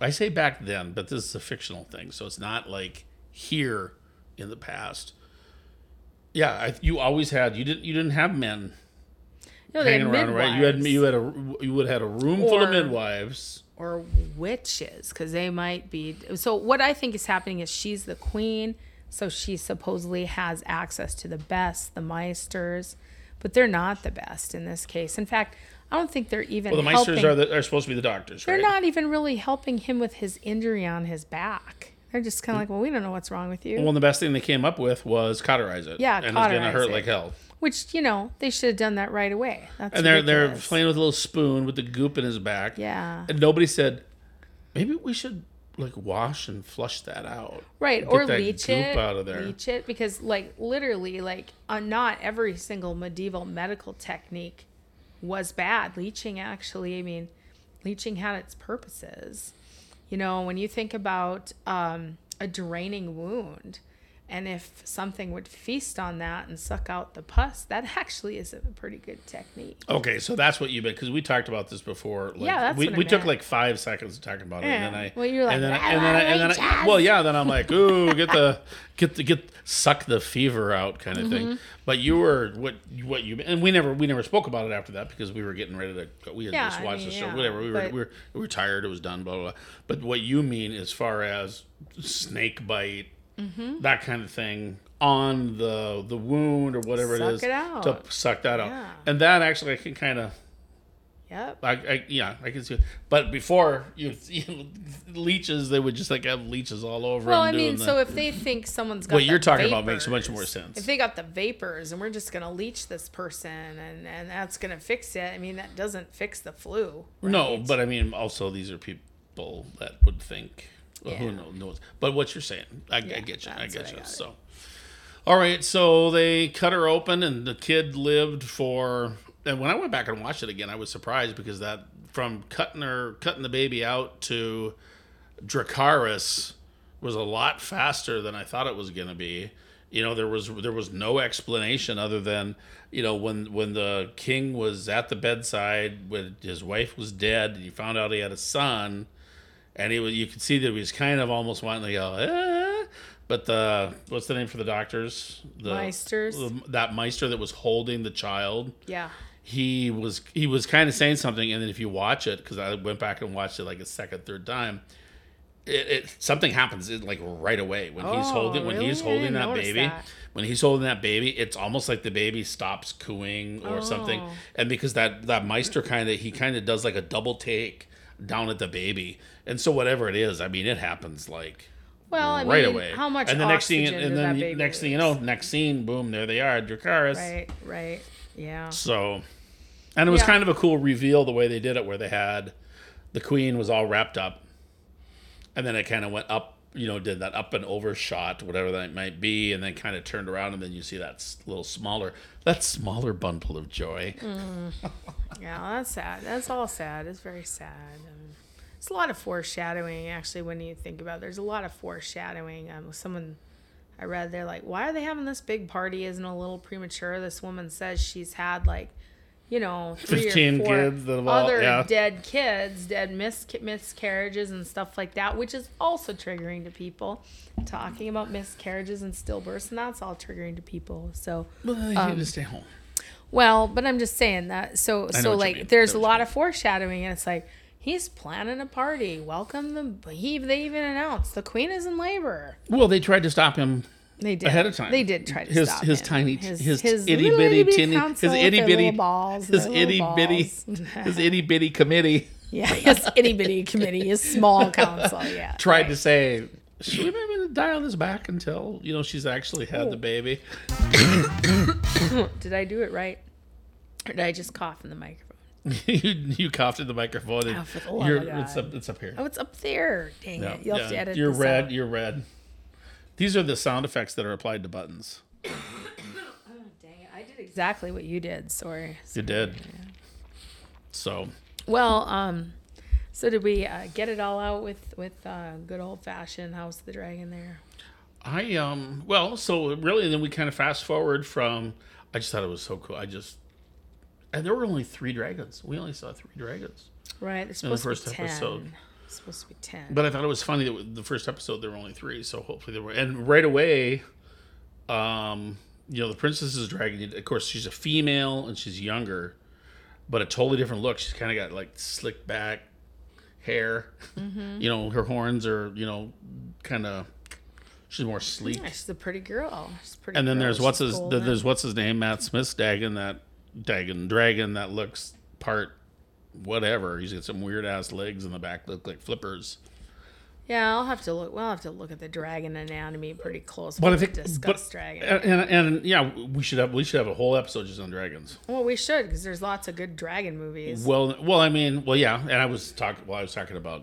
I say back then, but this is a fictional thing, so it's not like here in the past. Yeah, you always had. You didn't have men hanging around, midwives. Right? You would have had a room full of midwives or witches, because they might be. So what I think is happening is she's the queen, so she supposedly has access to the best, the Meisters, but they're not the best in this case. In fact, I don't think they're even helping. Well, the Meisters are supposed to be the doctors, right? They're not even really helping him with his injury on his back. They're just kind of like, well, we don't know what's wrong with you. Well, and the best thing they came up with was cauterize it. Yeah, and it's going to hurt like hell. Which, you know, they should have done that right away. That's and they're playing with a little spoon with the goop in his back. Yeah. And nobody said, maybe we should, like, wash and flush that out. Right, or leach it. Get that goop out of there. Leach it, because, like, literally, like, not every single medieval medical technique was bad. Leaching, actually, I mean, leaching had its purposes. You know, when you think about a draining wound, and if something would feast on that and suck out the pus, that actually is a pretty good technique. Okay, so that's what you meant, because we talked about this before. Like, yeah, that's what I meant. Took like 5 seconds of talking about it, and then I. Well, you're like, well, yeah. Then I'm like, ooh, suck the fever out kind of thing. But you were what you and we never spoke about it after that, because we were getting ready to just watched the show, whatever. We were tired. It was done. Blah blah. But what you mean as far as snake bite. Mm-hmm. That kind of thing on the wound or whatever it is to suck that out, and that actually I can kind of, I can see it. But before you leeches, they would just like have leeches all over. Well, so if they think someone's got what you're talking about makes much more sense. If they got the vapors and we're just gonna leech this person and that's gonna fix it, I mean that doesn't fix the flu. Right? No, but I mean also these are people that would think. Yeah. Who knows? But what you're saying, I get you. I get you. So, all right. So they cut her open, and the kid lived for. And when I went back and watched it again, I was surprised because that from cutting the baby out to Dracarys was a lot faster than I thought it was going to be. You know, there was no explanation other than, you know, when the king was at the bedside when his wife was dead, and you found out he had a son. And you could see that he was kind of almost wanting to go, but what's the name for the doctors? The Meisters. That Meister that was holding the child. Yeah. He was kind of saying something, and then if you watch it, because I went back and watched it like a second, third time, it something happens like right away when he's holding that baby, it's almost like the baby stops cooing or something, and because that Meister kind of does like a double take down at the baby, and so whatever it is, I mean, it happens like away. How much? And the next thing, next scene, boom, there they are, Dracarys. Right, yeah. So, and it was kind of a cool reveal the way they did it, where they had the queen was all wrapped up, and then it kind of went up, you know, did that up and over shot, whatever that might be, and then kind of turned around, and then you see that little smaller bundle of joy. Mm. Yeah, that's sad. That's all sad. It's very sad. It's a lot of foreshadowing, actually, when you think about it. There's a lot of foreshadowing. Someone I read, they're like, why are they having this big party? Isn't it a little premature? This woman says she's had, like, you know, 3 or 4 kids dead kids, dead miscarriages and stuff like that, which is also triggering to people. Talking about miscarriages and stillbirths, and that's all triggering to people. So, well, you need to stay home. Well, but I'm just saying that. So like, there's a lot of foreshadowing, and it's like he's planning a party. Welcome them. They even announced the queen is in labor. Well, they tried to stop him. They did ahead of time. They did try to stop him. His itty bitty committee. Yeah, his itty bitty committee, his small council. Yeah, tried to say, should we maybe dial this back until, you know, she's actually had the baby? Did I do it right? Or did I just cough in the microphone? you coughed in the microphone. And it's up here. Oh, it's up there. Dang it. You'll have to edit this out. You're red. These are the sound effects that are applied to buttons. Oh, dang it. I did exactly what you did. Sorry. You did. Yeah. So. Well, so did we get it all out with good old-fashioned House of the Dragon there? So really, then we kind of fast forward from, I just thought it was so cool. And there were only 3 dragons. We only saw 3 dragons. Right. There's supposed to be 10. It's supposed to be 10. But I thought it was funny that the first episode, there were only 3. So hopefully there were. And right away, you know, the princess's dragon, of course, she's a female and she's younger, but a totally different look. She's kind of got like slick back hair. Mm-hmm. You know, her horns are, you know, kind of. She's more sleek. Yeah, she's a pretty girl. There's what's his name, Matt Smith's dragon that dragon that looks part whatever. He's got some weird ass legs in the back look like flippers. Yeah, I'll have to look. We'll have to look at the dragon anatomy pretty close. But I think discuss dragon. And yeah, we should have a whole episode just on dragons. Well, we should, because there's lots of good dragon movies. Well, I mean, yeah, and I was talking about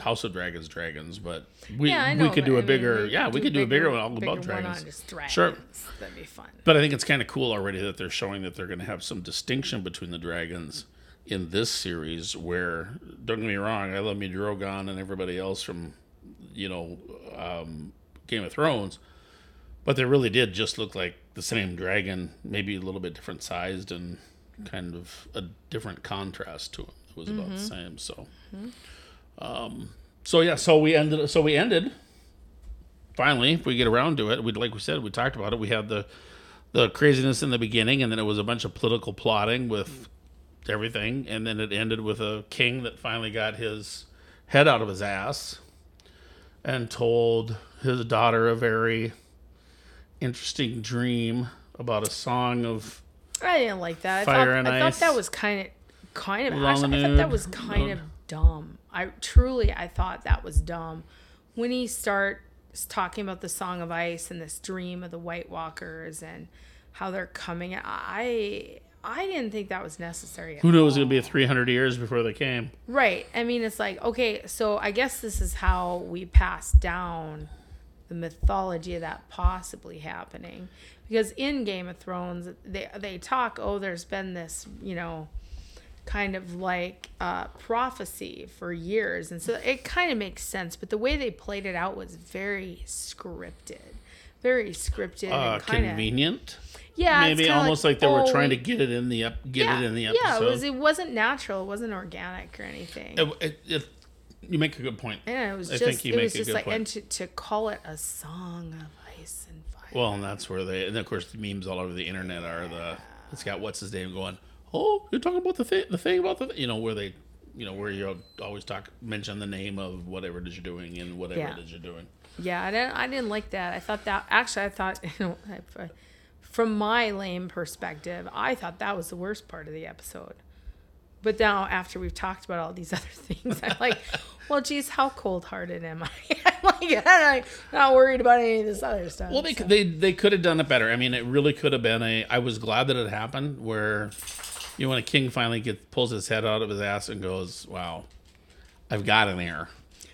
House of Dragons, dragons, but we could do a bigger one all about dragons. On just dragons. Sure, that'd be fun. But I think it's kind of cool already that they're showing that they're going to have some distinction between the dragons in this series, where, don't get me wrong, I love me Drogon and everybody else from, Game of Thrones, but they really did just look like the same dragon, maybe a little bit different sized and kind of a different contrast to him. It was about the same. So, so we ended. Finally, if we get around to it, we talked about it. We had the craziness in the beginning, and then it was a bunch of political plotting with everything, and then it ended with a king that finally got his head out of his ass and told his daughter a very interesting dream about a song of I didn't like that. I thought that was kind of dumb. I thought that was dumb when he starts talking about the song of ice and this dream of the White Walkers and how they're coming. I didn't think that was necessary. Who knows? It'll be 300 years before they came. Right. I mean, it's like, okay, so I guess this is how we pass down the mythology of that possibly happening. Because in Game of Thrones, they talk, there's been this, kind of like prophecy for years. And so it kind of makes sense. But the way they played it out was very scripted. Very scripted. And kinda convenient. Yeah, maybe almost like they were trying to get it in the episode. Yeah, it wasn't natural. It wasn't organic or anything. You make a good point. Yeah, it was just a good point. And to call it a song of ice and fire. Well, and that's where and of course the memes all over the internet are it's got what's his name going, oh, you're talking about the thing about the where you always mention the name of whatever it is you're doing and whatever it is you're doing. Yeah, I didn't like that. I thought from my lame perspective, I thought that was the worst part of the episode. But now, after we've talked about all these other things, I'm like, well, geez, how cold-hearted am I? I'm not worried about any of this other stuff. Well, they could have done it better. I mean, it really could have been I was glad that it happened, where when a king finally pulls his head out of his ass and goes, wow, I've got an heir.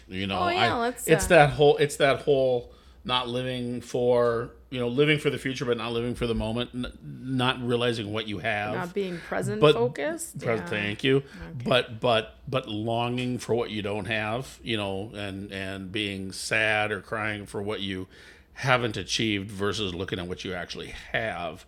It's that whole not living for... living for the future, but not living for the moment, not realizing what you have, not being present-focused. Thank you. Okay. But longing for what you don't have, and being sad or crying for what you haven't achieved versus looking at what you actually have,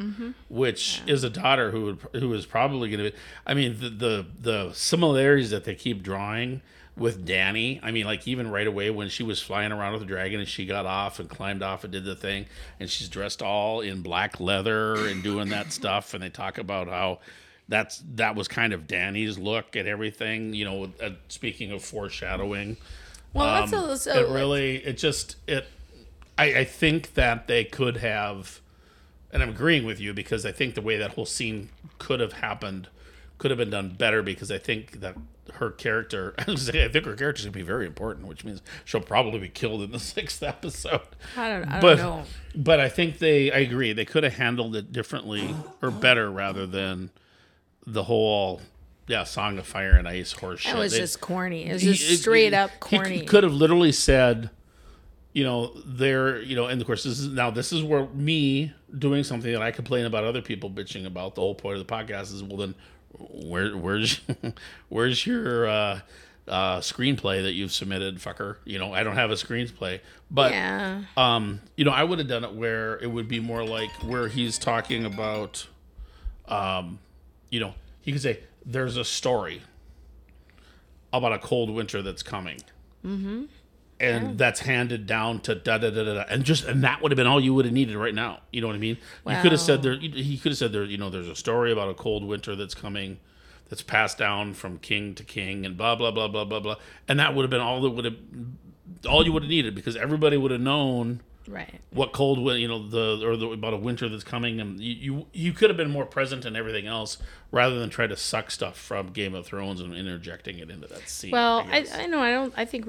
which is a daughter who is probably going to be. I mean, the similarities that they keep drawing with Dany, I mean, like even right away when she was flying around with the dragon and she got off and climbed off and did the thing, and she's dressed all in black leather and doing that stuff, and they talk about how that was kind of Dany's look and everything. Speaking of foreshadowing, I think that they could have, and I'm agreeing with you because I think the way that whole scene could have been done better, because I think that. Her character's gonna be very important, which means she'll probably be killed in the 6th episode. I don't know. But I think I agree. They could have handled it differently or better, rather than the whole Song of Fire and Ice horseshit. That was just corny. It was just straight up corny. He could have literally said, and of course this is where me doing something that I complain about other people bitching about. The whole point of the podcast is, well then. Where's your screenplay that you've submitted, fucker? I don't have a screenplay, but I would have done it where it would be more like where he's talking about, he could say there's a story about a cold winter that's coming, and that's handed down to da da da da da, and that would have been all you would have needed right now. You know what I mean? Wow. He could have said there. There's a story about a cold winter that's coming, that's passed down from king to king, and blah blah blah blah blah blah. And that would have been all you would have needed, because everybody would have known Right. What cold, you know, about a winter that's coming, and you could have been more present in everything else rather than try to suck stuff from Game of Thrones and interjecting it into that scene. Well, I think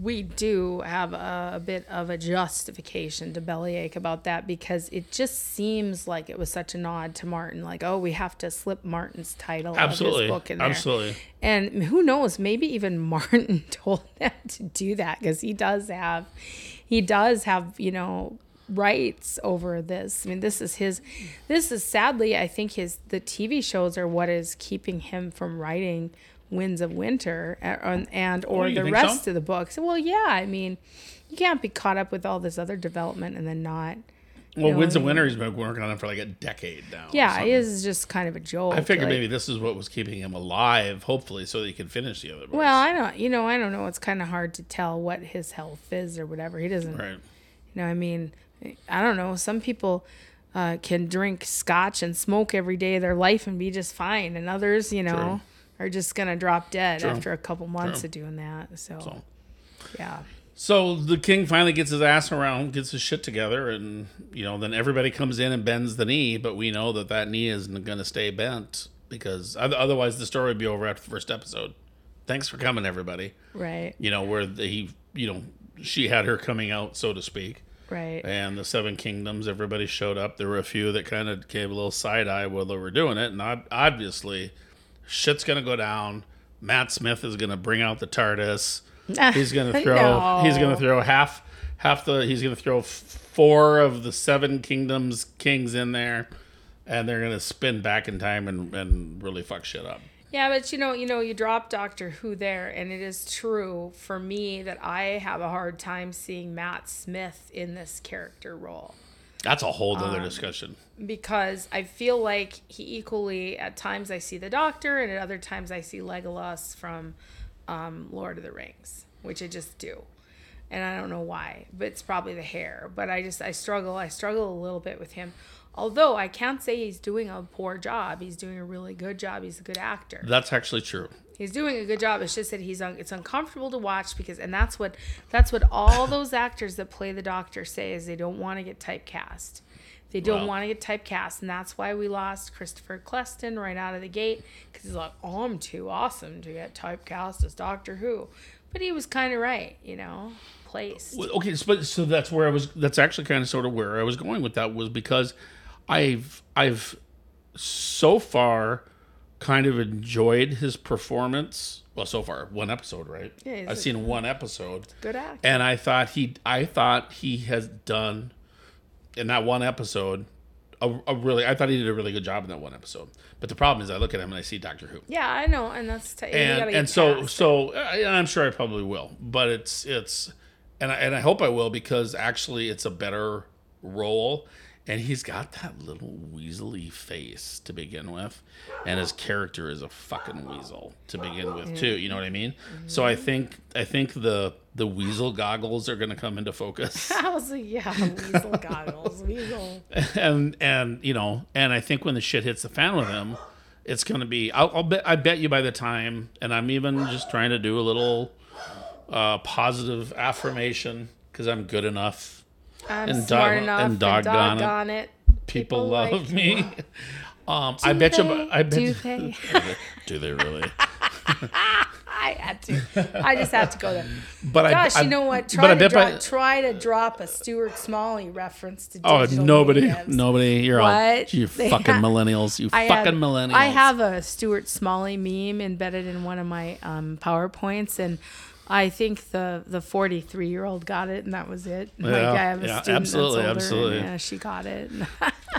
we do have a bit of a justification to bellyache about that, because it just seems like it was such a nod to Martin, like, oh, we have to slip Martin's title of his book in there. Absolutely. And who knows, maybe even Martin told them to do that, because he does have, you know, rights over this. I mean, this is sadly, I think the TV shows are what is keeping him from writing Winds of Winter and the rest of the books. Well, yeah, I mean, you can't be caught up with all this other development and then not. Well, Winds of Winter, he's been working on it for like a decade now. Yeah, it is just kind of a joke. I figured maybe this is what was keeping him alive, hopefully, so that he could finish the other books. Well, I don't know. It's kind of hard to tell what his health is or whatever. He doesn't. Right. You know, I mean, I don't know. Some people can drink scotch and smoke every day of their life and be just fine, and others, you know, are just gonna drop dead after a couple months of doing that. So, yeah. So the king finally gets his ass around, gets his shit together, and, you know, then everybody comes in and bends the knee, but we know that knee isn't going to stay bent, because otherwise the story would be over after the first episode. Thanks for coming, everybody. Right. You know, where she had her coming out, so to speak. Right. And the Seven Kingdoms, everybody showed up. There were a few that kind of gave a little side eye while they were doing it, and obviously shit's going to go down. Matt Smith is going to bring out the TARDIS. He's gonna throw 4 of the Seven Kingdoms kings in there, and they're gonna spin back in time and really fuck shit up. Yeah, but you know, you drop Doctor Who there, and it is true for me that I have a hard time seeing Matt Smith in this character role. That's a whole other discussion. Because I feel like he equally, at times I see the Doctor, and at other times I see Legolas from Lord of the Rings, which I just do, and I don't know why, but it's probably the hair. But I struggle a little bit with him, although I can't say he's doing a poor job. He's doing a really good job. He's a good actor. That's actually true. He's doing a good job. It's just that it's uncomfortable to watch, because, and that's what all those actors that play the Doctor say, is they don't want to get typecast. They don't want to get typecast, and that's why we lost Christopher Eccleston right out of the gate, because he's like, oh, I'm too awesome to get typecast as Doctor Who. But he was kind of right, you know, placed. Okay, so that's actually kind of sort of where I was going with that, was because I've so far kind of enjoyed his performance. Well, so far, one episode, right? Yeah, I've seen one episode. Good act. And I thought he has done, in that one episode, I thought he did a really good job in that one episode. But the problem is, I look at him and I see Doctor Who. Yeah, I know, and that's I'm sure I probably will, but I hope I will, because actually it's a better role, and he's got that little weaselly face to begin with, and his character is a fucking weasel to begin with too. You know what I mean? Mm-hmm. So I think the weasel goggles are going to come into focus. I was like, yeah, weasel goggles, weasel. And I think when the shit hits the fan with him, it's going to be, I bet you by the time, and I'm even just trying to do a little positive affirmation, because I'm good enough. I'm smart enough and doggone it. People love like me. I bet you. Do they really? I just have to go there. But gosh, you know what? Try to drop a Stuart Smalley reference to digital. Oh, nobody. You're all you fucking millennials. You fucking millennials. I have a Stuart Smalley meme embedded in one of my PowerPoints, and I think the 43-year-old got it, and that was it. Yeah, like, I have a student that's older. And, yeah, she got it.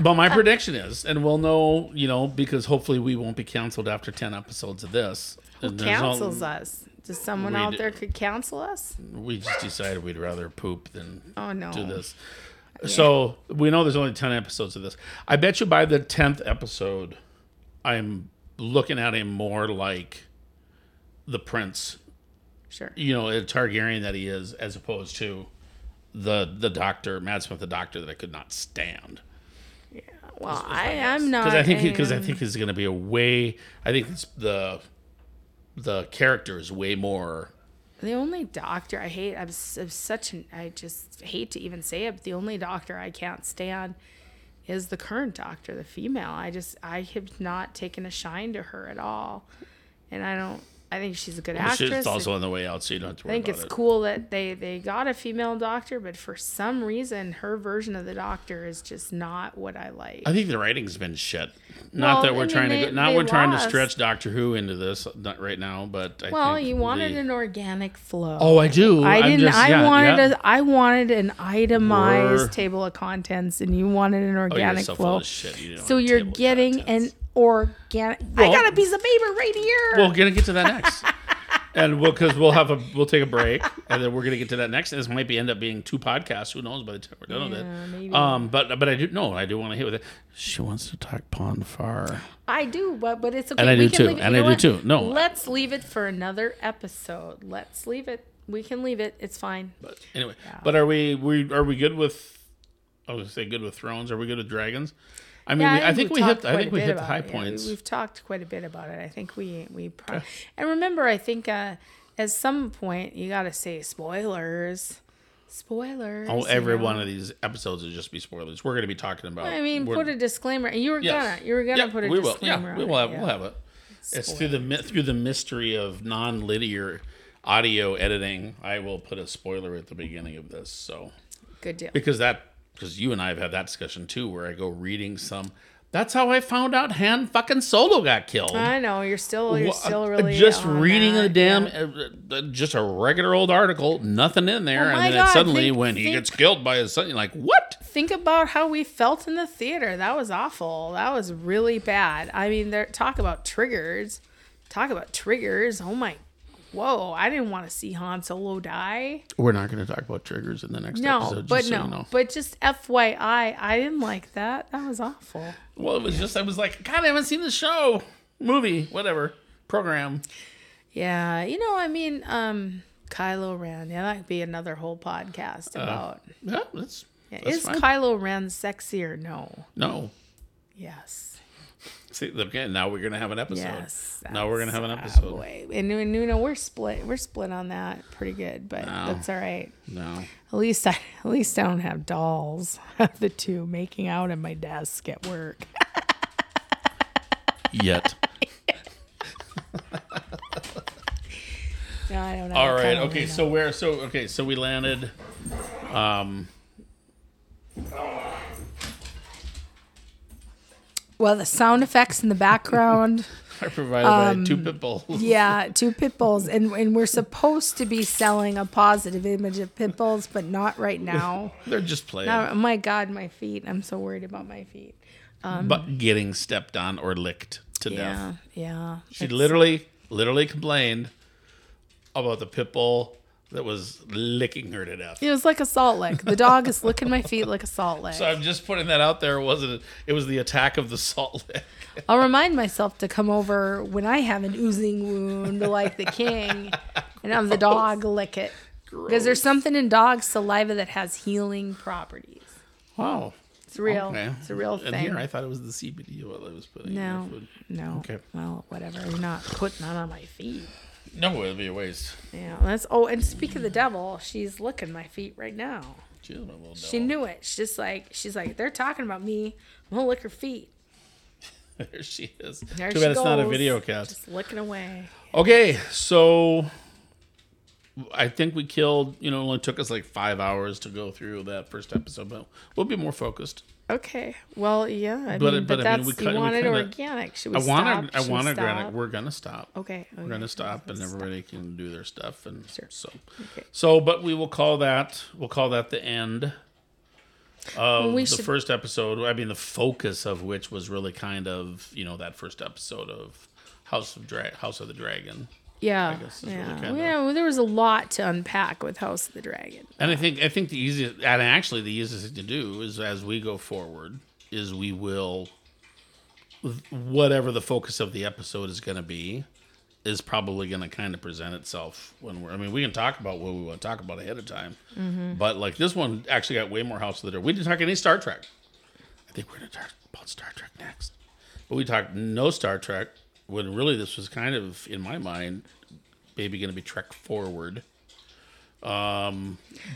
But my prediction is, and we'll know, you know, because hopefully we won't be canceled after 10 episodes of this. Who cancels us? Does someone out there could cancel us? We just decided we'd rather poop than do this. Yeah. So we know there's only 10 episodes of this. I bet you by the 10th episode, I'm looking at him more like the prince. Sure. You know, a Targaryen that he is, as opposed to the Doctor, Matt Smith, the Doctor that I could not stand. Yeah, well, I'm not. Because I think he's going to be I think the character is way more The only doctor I hate, I just hate to even say it, but the only doctor I can't stand is the current doctor, the female. I have not taken a shine to her at all. And I think she's a good actress. She's also on the way out, so you don't have to worry about it. I think it's cool that they got a female doctor, but for some reason, her version of the doctor is just not what I like. I think the writing's been shit. Not that we're trying to stretch Doctor Who into this right now, but I think you wanted an organic flow. Oh, I do. I wanted an itemized table of contents, and you wanted an organic flow. So you're getting an organic. Well, I got a piece of paper right here. We're gonna get to that next, and we'll take a break, and then we're gonna get to that next. And this might end up being two podcasts. Who knows? By the time we're done with it, maybe. But I do want to hit with it. She wants to talk Pond Far. I do, but it's okay. And I do too. No, let's leave it for another episode. Let's leave it. We can leave it. It's fine. But anyway, but are we good with? I was gonna say good with Thrones. Are we good with Dragons? I mean, yeah, I think we hit the high points. We've talked quite a bit about it. I think we and remember, I think at some point you got to say spoilers. Oh, every one of these episodes will just be spoilers. We're going to be talking about. I mean, put a disclaimer. You were gonna put a disclaimer. Yeah, we will. We'll have it. Spoilers. It's through the mystery of non-linear audio editing. I will put a spoiler at the beginning of this. So good deal. Because you and I have had that discussion too, where I go reading some. That's how I found out Han fucking Solo got killed. I know you're still really just reading that. Just a regular old article, nothing in there, he gets killed by his son, you're like, what? Think about how we felt in the theater. That was awful. That was really bad. I mean, talk about triggers. Oh my. Whoa, I didn't want to see Han Solo die. We're not going to talk about triggers in the next episode. But just FYI, I didn't like that. That was awful. Well, it was I was like, God, I haven't seen the show, movie, whatever, program. Yeah, Kylo Ren. Yeah, that could be another whole podcast about. Yeah, that's fine. Is Kylo Ren sexy or no? No. Yes. See, again, now we're gonna have an episode. Yes, now we're gonna have an episode. And we're split on that pretty good, but that's all right. No, at least I don't have dolls of the two making out at my desk at work. Yet. No, I don't know. All right. Okay. So So we landed. Well, the sound effects in the background are provided by two pit bulls. Yeah, two pit bulls. And we're supposed to be selling a positive image of pit bulls, but not right now. They're just playing. Now, oh, my God, my feet. I'm so worried about my feet. But getting stepped on or licked to death. Yeah. She literally complained about the pit bull that was licking her to death. It was like a salt lick. The dog is licking my feet like a salt lick. So I'm just putting that out there. It was the attack of the salt lick. I'll remind myself to come over when I have an oozing wound like the king and have the dog lick it. Gross. Because there's something in dog saliva that has healing properties. Wow. It's real. Okay. It's a real thing. And here I thought it was the CBD oil I was putting in the food. No. Okay. Well, whatever. I'm not putting that on my feet. No, it'll be a waste. Yeah, and speak of the devil, she's licking my feet right now. She's a little devil. She knew it. She's like, they're talking about me. I'm gonna lick her feet. There she is. There Too she bad goes. It's not a video cast. Just licking away. Okay, so I think we killed. It only took us like 5 hours to go through that first episode, but we'll be more focused. Okay. Well, yeah. We organic. Should we stop? I want organic. We're gonna stop. Okay. We're gonna stop, and everybody can do their stuff, and sure. But we will call that. We'll call that the end of the first episode. I mean, the focus of which was really kind of that first episode of House of the Dragon. Yeah, there was a lot to unpack with House of the Dragon. And I think the easiest thing to do is, as we go forward, is we will, whatever the focus of the episode is going to be, is probably going to kind of present itself when we can talk about what we want to talk about ahead of time. Mm-hmm. But like this one actually got way more House of the Dragon. We didn't talk any Star Trek. I think we're going to talk about Star Trek next. But we talked no Star Trek. When really this was kind of, in my mind, maybe going to be Trek forward. But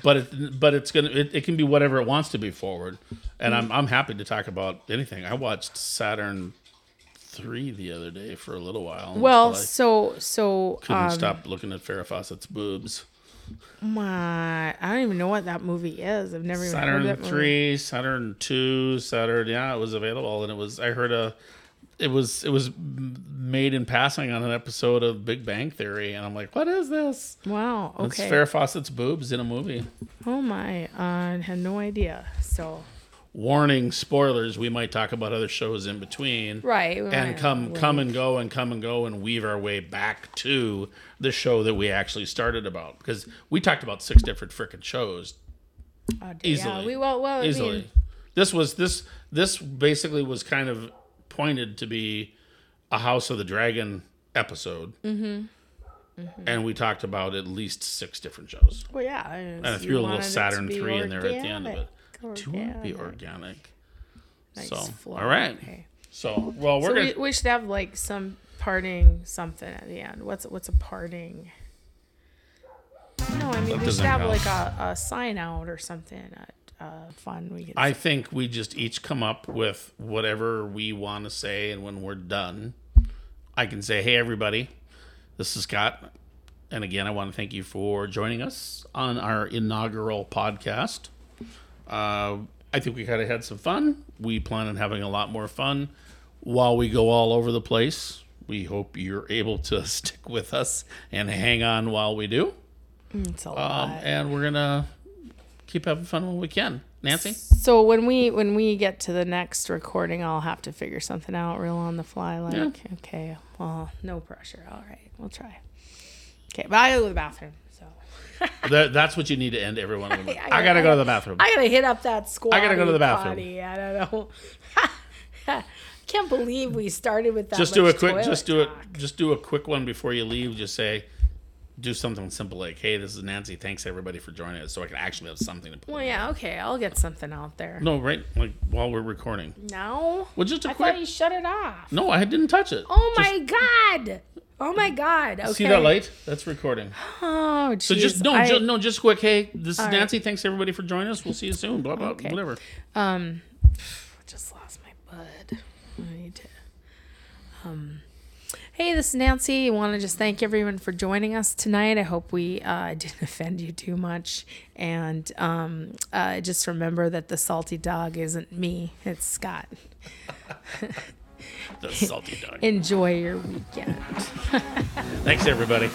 it can be whatever it wants to be forward, and I'm happy to talk about anything. I watched Saturn 3 the other day for a little while. Well, so couldn't stop looking at Farrah Fawcett's boobs. My, I don't even know what that movie is. I've never even heard that movie. Saturn 3, Saturn 2, yeah, it was available, and it was made in passing on an episode of Big Bang Theory, and I'm like, what is this? Wow, okay. It's Farrah Fawcett's boobs in a movie. Oh my, I had no idea. So, warning, spoilers. We might talk about other shows in between, right? And come and go and weave our way back to the show that we actually started about, because we talked about 6 different freaking shows. Oh, easily, yeah, we will. Well, easily, I mean, this basically was kind of pointed to be a House of the Dragon episode, and we talked about at least 6 different shows. Well, yeah, and I threw a little Saturn 3 organic in there at the end of it. Do you want to be organic? Nice so, flow. All right. Okay. So, well, we should have like some parting something at the end. What's a parting? No, I mean that we should have like a sign out or something. Fun. I think we just each come up with whatever we want to say, and when we're done, I can say, "Hey, everybody, this is Scott, and again, I want to thank you for joining us on our inaugural podcast. I think we kind of had some fun. We plan on having a lot more fun while we go all over the place. We hope you're able to stick with us and hang on while we do. It's a lot, and we're gonna." Keep having fun when we can. Nancy? So when we get to the next recording, I'll have to figure something out real on the fly. Like, yeah. Okay, well, no pressure. All right, we'll try. Okay, but I go to the bathroom. So that's what you need to end everyone with. I gotta go to the bathroom. I gotta hit up that squatty. I gotta go to the bathroom. Potty. I don't know. I can't believe we started with that. Just do a quick one before you leave. Just say. Do something simple like, hey, this is Nancy. Thanks, everybody, for joining us, so I can actually have something to put Well, yeah, okay. I'll get something out there. No, right? Like, while we're recording. No. Well, just a I thought you shut it off. No, I didn't touch it. Oh, my God. Oh, my God. Okay. See that light? That's recording. Oh, jeez. So just quick, hey, this is Nancy. Right. Thanks, everybody, for joining us. We'll see you soon. Blah, blah, okay. Whatever. Just lost my bud. I need to... Hey, this is Nancy. I want to just thank everyone for joining us tonight. I hope we didn't offend you too much. And just remember that the salty dog isn't me. It's Scott. The salty dog. Enjoy your weekend. Thanks, everybody.